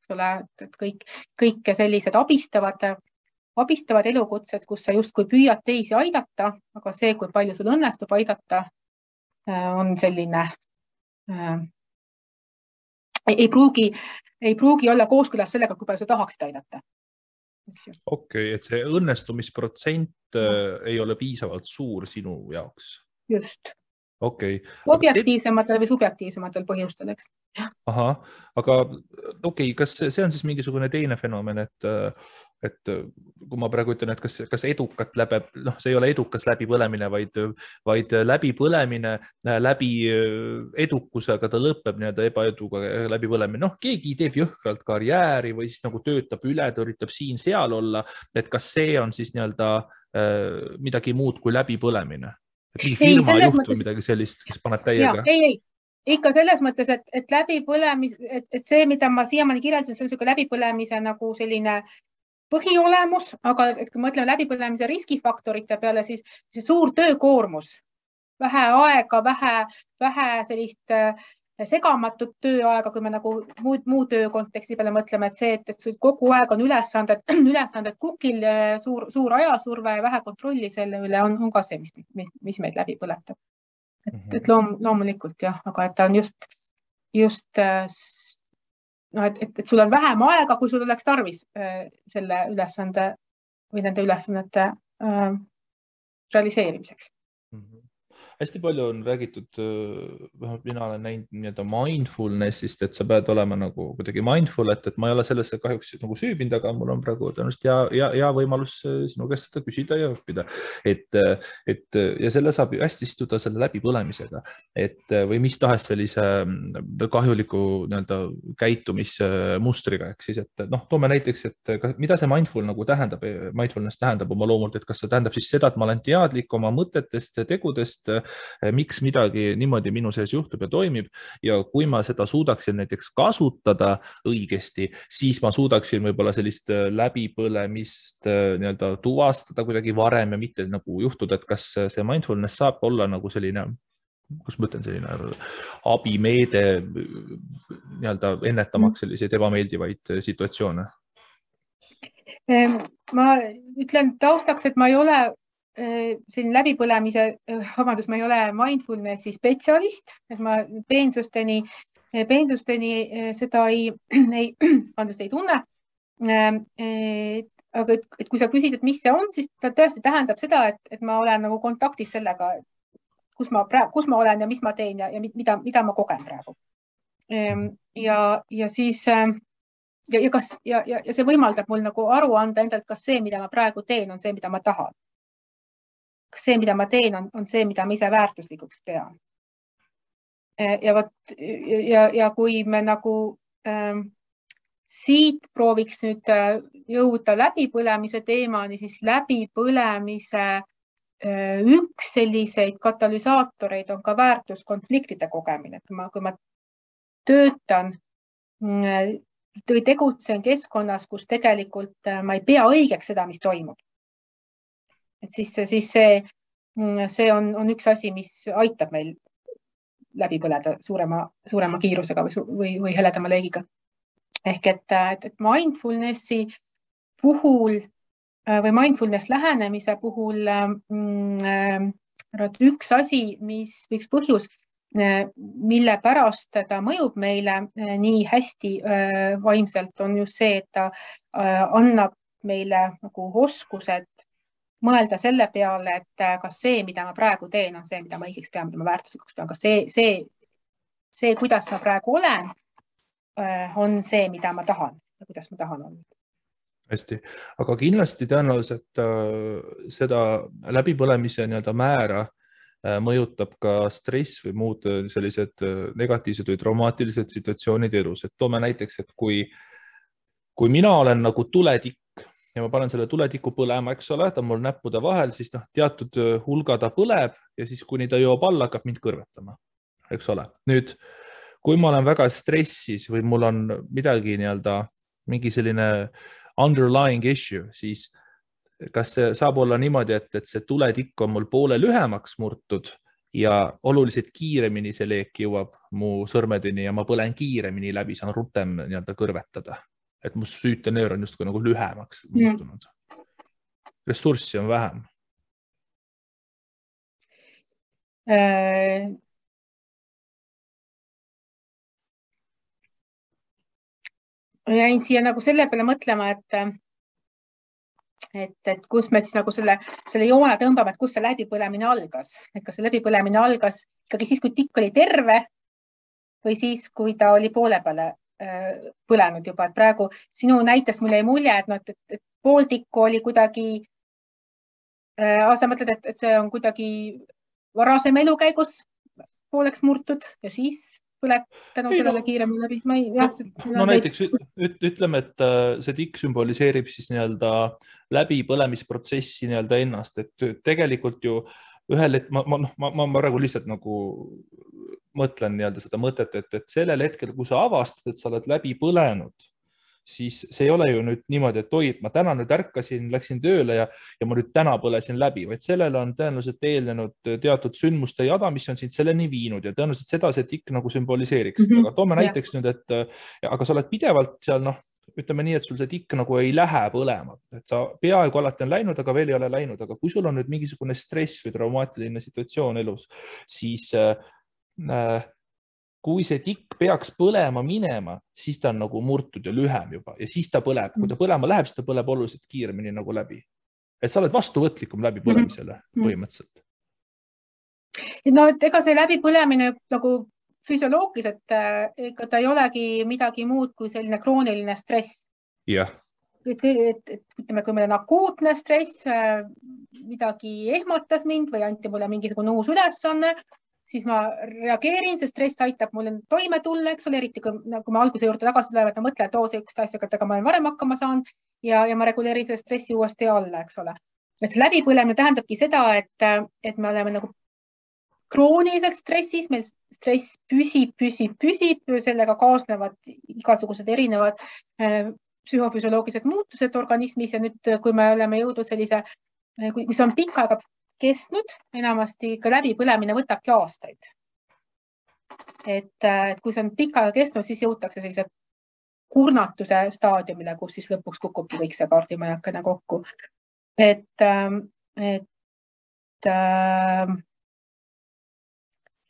kõik sellised abistavad elukutsed, kus sa justkui püüad teisi aidata, aga see, kui palju sul õnnestub aidata, on selline... Ei pruugi olla kooskõlas sellega, kui palju sa tahaksid aidata. Okei, et see õnnestumisprotsent ei ole piisavalt suur sinu jaoks. Just. Objektiivsematel või subjektiivsematel põhjustel, eks. Aha, aga okei, kas see on siis mingisugune teine fenomen, et kui ma praegu ütlen, et kas edukat läbeb, see ei ole edukas läbipõlemine, vaid läbipõlemine läbi edukusega ta lõpeb ebaeduga läbipõlemine. Keegi teeb jõhkralt karjääri või siis nagu töötab üle, ta üritab siin seal olla, et kas see on siis nii-öelda midagi muud kui läbipõlemine? Nii firma juht või midagi sellist, kes paneb täiega? Ei, ikka selles mõttes, et see, mida ma siiamaani kirjeldasin, see on selline läbipõlemise nagu selline põhiolemus, aga kui mõtleme läbipõlemise riskifaktorite peale, siis see suur töökoormus, vähe aega, vähe sellist segamatut tööaega, kui me nagu muu töö konteksti peale mõtleme, et see, et kogu aeg on ülesanded kukil, suur ajasurve ja vähe kontrolli selle üle on ka see, mis meid läbi põletab. Et loomulikult jah, aga et ta on just et sul on vähem aega, kui sul oleks tarvis selle ülesande või nende ülesannete realiseerimiseks. Hästi palju on räägitud, mina olen näinud mindfulnessist, et sa pead olema nagu kuidagi mindful, et ma ei ole sellesse kahjuks süüvinud, aga mul on praegu tõenäoliselt hea võimalus sinu käest seda küsida ja õppida. Ja selle saab hästi siduda selle läbipõlemisega või mis tahes sellise kahjuliku käitumismustriga. Toome näiteks, et mida see mindfulness tähendab oma loomult, et kas see tähendab siis seda, et ma olen teadlik oma mõtetest ja tegudest, miks midagi niimoodi minu sees juhtub ja toimib ja kui ma seda suudaksin näiteks kasutada õigesti, siis ma suudaksin võib-olla sellist läbipõlemist tuvastada kuidagi varem ja mitte nagu juhtuda, et kas see mindfulness saab olla nagu selline, kus ma ütlen, selline abimeede ennetamaks selliseid ebameeldivaid situatsioone? Ma ütlen taustaks, et ma ei ole siin läbipõlemise, vabandust, ma ei ole mindfulnessi spetsialist, et ma peensusteni seda ei tunne. Aga kui sa küsid, et mis see on, siis ta tõesti tähendab seda, et ma olen nagu kontaktis sellega, kus ma olen ja mis ma teen ja mida ma kogen praegu. Ja see võimaldab mul nagu aru anda endalt, kas see, mida ma praegu teen, on see, mida ma tahan. Kas see, mida ma teen, on see, mida ma ise väärtuslikuks pean. Ja kui me nagu siit prooviks nüüd jõuda läbipõlemise teemani, siis läbipõlemise üks selliseid katalüsaatoreid on ka väärtuskonfliktide kogemine. Kui ma töötan või tegutsen keskkonnas, kus tegelikult ma ei pea õigeks seda, mis toimub. Siis see on üks asi, mis aitab meil läbi põleda suurema kiirusega või heledama leegiga. Ehk et mindfulnessi puhul või mindfulness lähenemise puhul üks asi, mis võiks põhjus, mille pärast ta mõjub meile nii hästi vaimselt, on just see, et ta annab meile nagu oskused mõelda selle peale, et kas see, mida ma praegu teen, on see, mida ma õigeks pean, mida ma väärtuslikuks pean, kas see, kuidas ma praegu olen, on see, mida ma tahan ja kuidas ma tahan olla. Hästi, aga kindlasti tõenäoliselt seda läbipõlemise määra mõjutab ka stress või muud sellised negatiivsed või traumaatilised situatsioonid elus. Toome näiteks, et kui mina olen nagu tuletikk ja ma panen selle tuletiku põlema, eks ole, ta on mul näppude vahel, siis teatud hulga ta põleb ja siis kuni ta jõuab alla, hakkab mind kõrvetama, eks ole. Nüüd, kui ma olen väga stressis või mul on midagi mingi selline underlying issue, siis kas see saab olla niimoodi, et see tuletikk on mul poole lühemaks murtud ja oluliselt kiiremini see leek jõuab mu sõrmedeni ja ma põlen kiiremini läbi, saan rutem kõrvetada. Et mu süütenöör on justkui nagu lühemaks muutunud. Ressurssi on vähem. Ma jäin siia nagu selle peale mõtlema, et kus me siis nagu selle joone tõmbame, et kus see läbipõlemine algas. Et kas see läbipõlemine algas ikkagi siis, kui tikk oli terve või siis, kui ta oli poole peale põlenud juba. Et praegu sinu näites mulle ei mulje, et pool tikku oli kuidagi, sa mõtled, et see on kuidagi varasem elukäigus pooleks murtud ja siis põled tänu sellele kiiremini läbi. No näiteks ütleme, et see tikk sümboliseerib siis läbi põlemisprotsessi ennast, et tegelikult ju ühel, ma praegu lihtsalt nagu mõtlen seda mõtet, et sellel hetkel, kui sa avastad, et sa oled läbi põlenud, siis see ei ole ju nüüd niimoodi, et oi, ma täna nüüd ärkasin, läksin tööle ja ma nüüd täna põlesin läbi, vaid sellele on tõenäoliselt eelnenud teatud sündmuste jada, mis on sind selleni viinud ja tõenäoliselt seda see tikk nagu sümboliseeriks. Aga toome näiteks nüüd, et aga sa oled pidevalt seal, ütleme nii, et sul see tikk nagu ei lähe põlema. Sa peaaegu alati on läinud, aga veel ei ole läinud, aga kui sul on nüüd mingisugune stress või traumaatiline situatsioon elus, siis kui see tikk peaks põlema minema, siis ta on nagu murtud ja lühem juba ja siis ta põleb. Kui ta põlema läheb, siis ta põleb oluliselt kiiremini nagu läbi. Et sa oled vastuvõtlikum läbi põlemisele põhimõtteliselt. No, et ega see läbi põlemine nagu füsioloogiselt, ega ta ei olegi midagi muud kui selline krooniline stress. Jah. Ütleme, kui meil on akuutne stress, midagi ehmatas mind või anti mulle mingisugune uus ülesanne, siis ma reageerin, see stress aitab mulle toime tulla, eks ole, eriti kui ma alguse juurde tagasi läheb, et ma mõtlen, et oo, sellist asjaga, et ma olen varem hakkama saan ja ma reguleerin selle stressi uuesti alla, eks ole. Et see läbipõlemine tähendabki seda, et me oleme nagu krooniliseks stressis, meil stress püsib, sellega kaasnevad igasugused erinevad psühhofüsioloogilised muutused organismis ja nüüd, kui me oleme jõudnud sellise, kui see on pikka aega kestnud, enamasti ka läbipõlemine võtabki aastaid. Et kui see on pikka aega kestnud, siis jõutakse sellise kurnatuse staadiumile, kus siis lõpuks kukubki kõik see kaardimajakene kokku.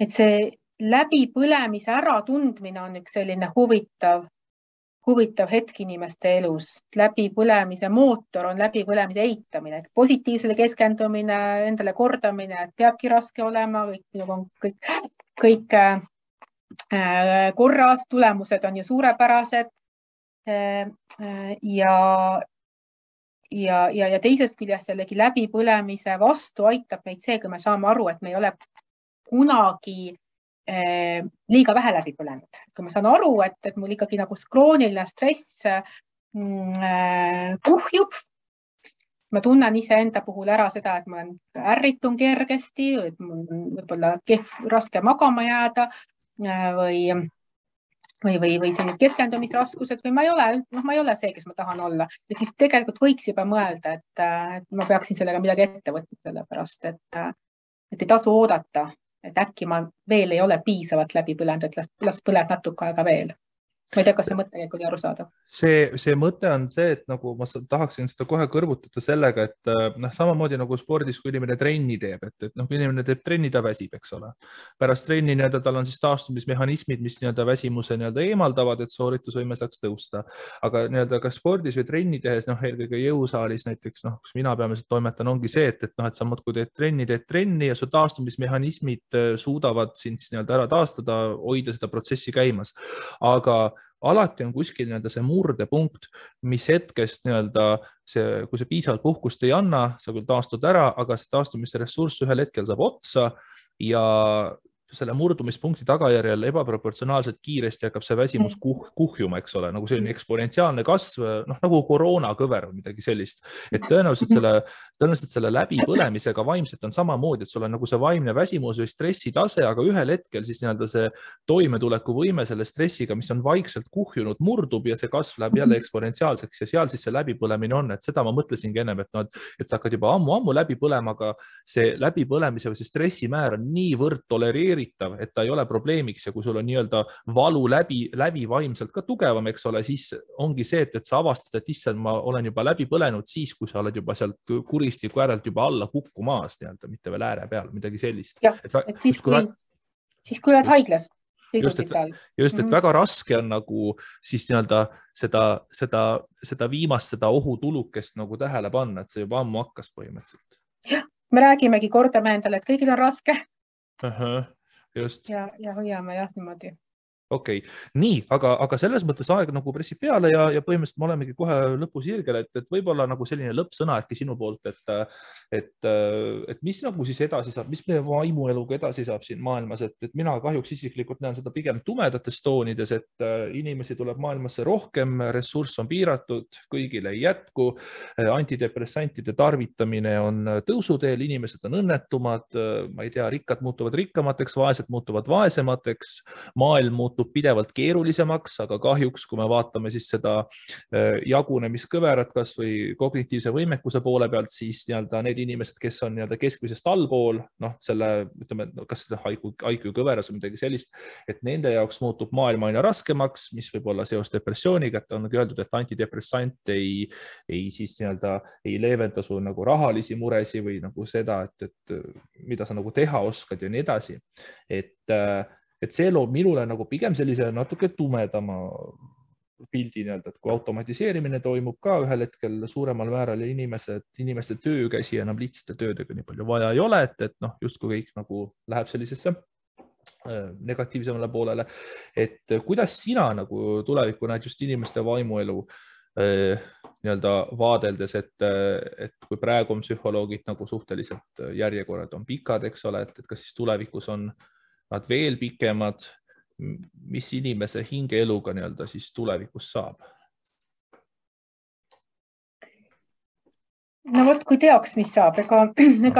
Et see läbipõlemise äratundmine on üks selline huvitav hetk inimeste elus. Läbipõlemise mootor on läbipõlemise eitamine, positiivsele keskendumine, endale kordamine, et peabki raske olema, kõik korras, tulemused on ju suurepärased. Ja teisest küljest sellegi läbipõlemise vastu aitab meid see, kui me saame aru, et me ei ole kunagi liiga vähe läbi põlenud. Kui ma saan aru, et mul ikkagi nagu krooniline stress puhjub, ma tunnen ise enda puhul ära seda, et ma ärritun kergesti, et mul võib-olla raske magama jääda või sellised keskendumisraskused või ma ei ole see, kes ma tahan olla. Et siis tegelikult võiks juba mõelda, et ma peaksin sellega midagi ette võtma sellepärast, et ei tasu oodata. Et äkki ma veel ei ole piisavalt läbi põlenud, et las põled natuke aega veel. Ma ei tea, kas see mõte ikkagi aru saada. See mõte on see, et nagu ma tahaksin seda kohe kõrvutada sellega, et samamoodi nagu spordis, kui inimene trenni teeb, et kui inimene teeb trenni, ta väsib, eks ole. Pärast trenni tal on siis taastumismehhanismid, mis väsimuse eemaldavad, et sooritusvõime saaks tõusta. Aga ka spordis või trenni tehes, eelkõige jõusaalis näiteks, kus mina peamiselt toimetan, ongi see, et samad kui teed trenni ja su taastumismehhanismid suudavad sind ära taastada, hoida seda protsessi käimas. Aga alati on kuskil see murdepunkt, mis hetkest, kui see piisavalt puhkust ei anna, sa küll taastud ära, aga see taastumise ressurss ühel hetkel saab otsa ja selle murdumispunkti tagajärjel ebaproportsionaalselt kiiresti hakkab see väsimus kuhjuma, eks ole, nagu selline eksponentsiaalne kasv, nagu koroonakõver või midagi sellist. Et tõenäoliselt selle läbipõlemisega vaimselt on samamoodi, et sul on nagu see vaimne väsimus või stressitase, aga ühel hetkel siis see toimetuleku võime selle stressiga, mis on vaikselt kuhjunud, murdub ja see kasv läheb jälle eksponentsiaalseks ja seal siis see läbipõlemine on. Et seda ma mõtlesingi ennem, et sa hakkad juba ammu läbi põlema, aga see läbipõlemise või stressimäär on niivõrd tolereeritud, et ta ei ole probleemiks ja kui sul on nii-öelda valu läbi vaimselt ka tugevam, eks ole, siis ongi see, et sa avastad, et issand, ma olen juba läbi põlenud siis, kui sa oled juba sealt kuristiku äärelt juba alla kukkumaas, mitte veel ääre peal, midagi sellist. Siis kui oled haiglas. Just, et väga raske on nagu siis nii-öelda seda viimast, seda ohutulukest nagu tähele panna, et see juba ammu hakkas põhimõtteliselt. Me räägimegi kordame endale, et kõigil on raske. Ja hoiame jah niimoodi. Okei, nii, aga selles mõttes aeg nagu pressib peale ja põhimõtteliselt me olemegi kohe lõpusirgel, et võib-olla nagu selline lõppsõna äkki sinu poolt, et mis nagu siis edasi saab, mis meie vaimueluga edasi saab siin maailmas, et mina kahjuks isiklikult näen seda pigem tumedates toonides, et inimesi tuleb maailmasse rohkem, ressurss on piiratud, kõigile ei jätku, antidepressantide tarvitamine on tõusuteel, inimesed on õnnetumad, ma ei tea, rikkad muutuvad rikkamateks, vaesed muutuvad vaesemateks, maailm muutub pidevalt keerulisemaks, aga kahjuks, kui me vaatame siis seda jagunemiskõverat kas või kognitiivse võimekuse poole pealt, siis need inimesed, kes on keskmisest allpool, kas seda IQ kõveras või midagi sellist, et nende jaoks muutub maailm aina raskemaks, mis võib olla seos depressiooniga, et on öeldud, et antidepressant ei leevenda su rahalisi muresi või seda, et mida sa teha oskad ja nii edasi. Et see loob minule pigem sellise natuke tumedama pildi, et kui automatiseerimine toimub ka ühel hetkel suuremal määral inimeste töökäsi enam lihtsate töödega nii palju vaja ei ole, et just kui kõik läheb sellisesse negatiivsemale poolele. Et kuidas sina tuleviku näed just inimeste vaimuelu vaadeldes, et kui praegu on psühholoogid suhteliselt järjekorrad on pikad, eks ole, et kas siis tulevikus on nad veel pikemad, mis inimese hingeeluga siis tulevikus saab? No vot, kui teaks, mis saab, ega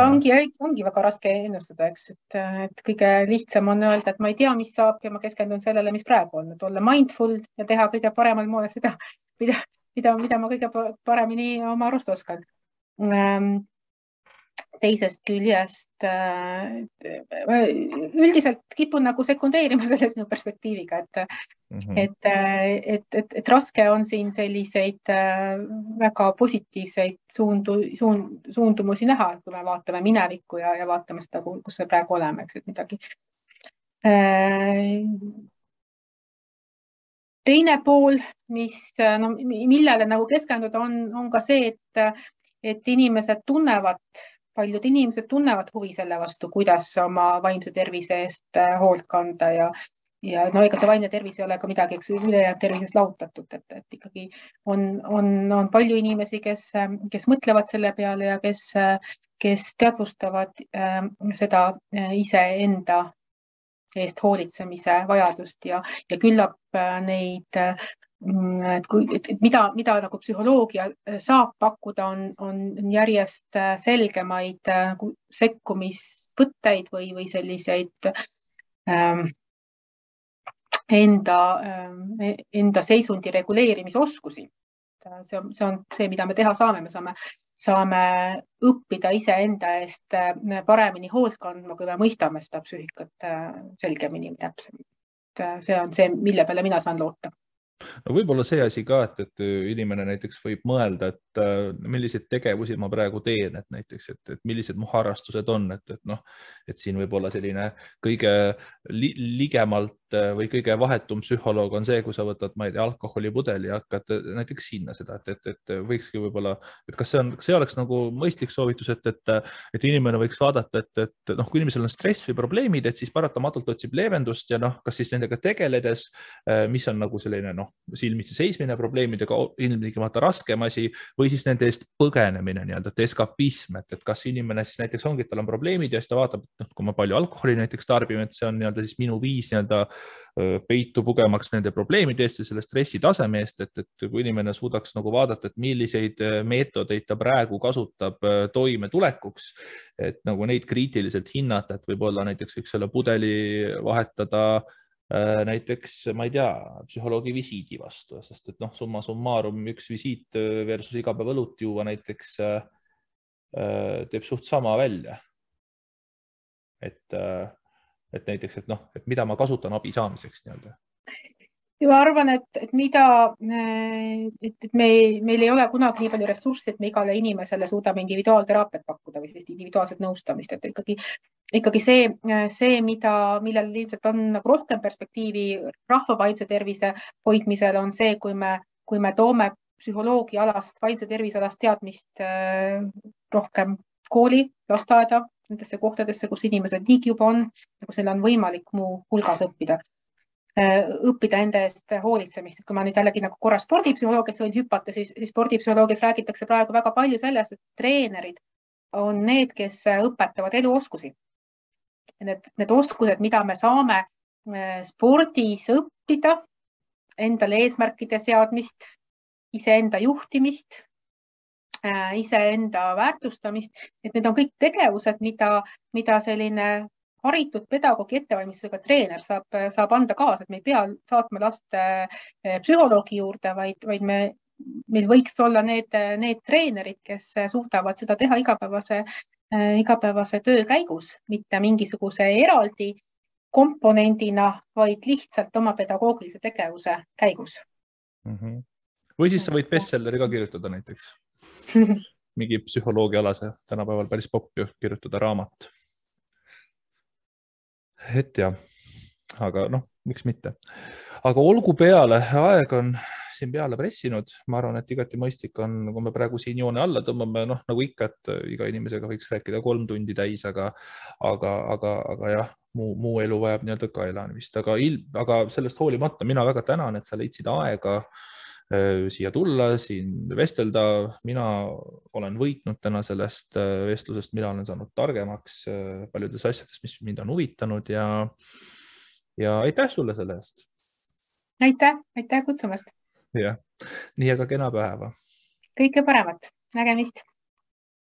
ongi väga raske ennustada, eks, et kõige lihtsam on öelda, et ma ei tea, mis saab ja ma keskendun sellele, mis praegu on, et olla mindful ja teha kõige paremal moel seda, mida ma kõige paremini oma arust oskan. Teisest küljest üldiselt kipun nagu sekundeerima selles minu perspektiiviga, et raske on siin selliseid väga positiivseid suundumusi näha, kui me vaatame minevikku ja vaatame seda, kus me praegu oleme, eks, et midagi. Teine pool, millele nagu keskenduda, on ka see, et paljud inimesed tunnevad huvi selle vastu, kuidas oma vaimse tervise eest hoolt kanda ja ega vaimne tervis ei ole ka midagi, eks ülejäänud tervisest lahutatud, et ikkagi on palju inimesi, kes mõtlevad selle peale ja kes teadvustavad seda iseenda eest hoolitsemise vajadust ja küllap neid mida psühholoogia saab pakkuda, on järjest selgemaid sekkumisvõtteid või selliseid enda seisundi reguleerimisoskusi. See on see, mida me teha saame. Me saame õppida iseenda eest paremini hoolt kandma, kui me mõistame seda psüühikat selgemini ja täpsemini. See on see, mille peale mina saan loota. No võib-olla see asi ka, et inimene näiteks võib mõelda, et millised tegevusi ma praegu teen, et näiteks, et millised mu harrastused on, et siin võib olla selline kõige ligemalt või kõige vahetum psühholoog on see, kui sa võtad, ma ei tea, alkoholipudeli ja hakkad näiteks sinna seda, et võikski võib-olla, et kas see oleks nagu mõistlik soovitus, et inimene võiks vaadata, et kui inimesel on stress või probleemid, et siis paratamatult otsib leevendust ja kas siis nendega tegeledes, mis on nagu selline silmitsi seismine probleemidega ilmtingimata raskem asi või siis nende eest põgenemine, et eskapism, et kas inimene siis näiteks ongi, et tal on probleemid ja siis ta vaatab, et kui ma palju alkoholi näiteks tarbime, et see on siis minu viis peitu pugemaks nende probleemide eest või selle stressi taseme eest, et kui inimene suudaks vaadata, et milliseid meetodeid ta praegu kasutab toimetulekuks, et neid kriitiliselt hinnata, et võib-olla näiteks üks selle pudeli vahetada näiteks, ma ei tea, psühholoogi visiidi vastu, sest et summa summarum üks visiit versus igapäeva õlut juua näiteks teeb suht sama välja. Et näiteks, et mida ma kasutan abi saamiseks nii-öelda. Ma arvan, et meil ei ole kunagi nii palju ressurssi, et me igale inimesele suudame individuaalteraapiat pakkuda või individuaalset nõustamist. Et ikkagi see, millel ilmselt on rohkem perspektiivi rahva vaimse tervise hoidmisel, on see, kui me toome psühholoogialast, vaimse tervisealast teadmist rohkem kooli, lasteaeda, nendesse kohtadesse, kus inimesed niigi juba on ja kus neil on võimalik muu hulgas õppida enda eest hoolitsemist. Kui ma nüüd jällegi korra spordipsühholoogias võin hüpata, siis spordipsühholoogias räägitakse praegu väga palju sellest, et treenerid on need, kes õpetavad eluoskusi. Need oskused, mida me saame spordis õppida, endale eesmärkide seadmist, iseenda juhtimist, iseenda väärtustamist, et need on kõik tegevused, mida selline haritud pedagoogi ettevalmistusega treener saab anda kaasa, et me ei pea saatma last psühholoogi juurde, vaid meil võiks olla need treenerid, kes suudavad seda teha igapäevase töö käigus, mitte mingisuguse eraldi komponendina, vaid lihtsalt oma pedagoogilise tegevuse käigus. Või siis sa võid bestselleriga kirjutada näiteks. Mingi psühholoogialase tänapäeval päris popp ju kirjutada raamat. Et jah, aga miks mitte. Aga olgu peale, aeg on siin peale pressinud. Ma arvan, et igati mõistlik on, kui me praegu siin joone alla tõmbame, nagu ikka, et iga inimesega võiks rääkida 3 tundi täis, aga jah, muu elu vajab nii-öelda ka elamist. Aga sellest hoolimata mina väga tänan, et sa leidsid aega siia tulla, siin vestelda. Mina olen võitnud täna sellest vestlusest, mina olen saanud targemaks paljudes asjades, mis mind on huvitanud ja aitäh sulle selle eest. Aitäh kutsumast. Nii, aga kena päeva. Kõike paremat. Nägemist.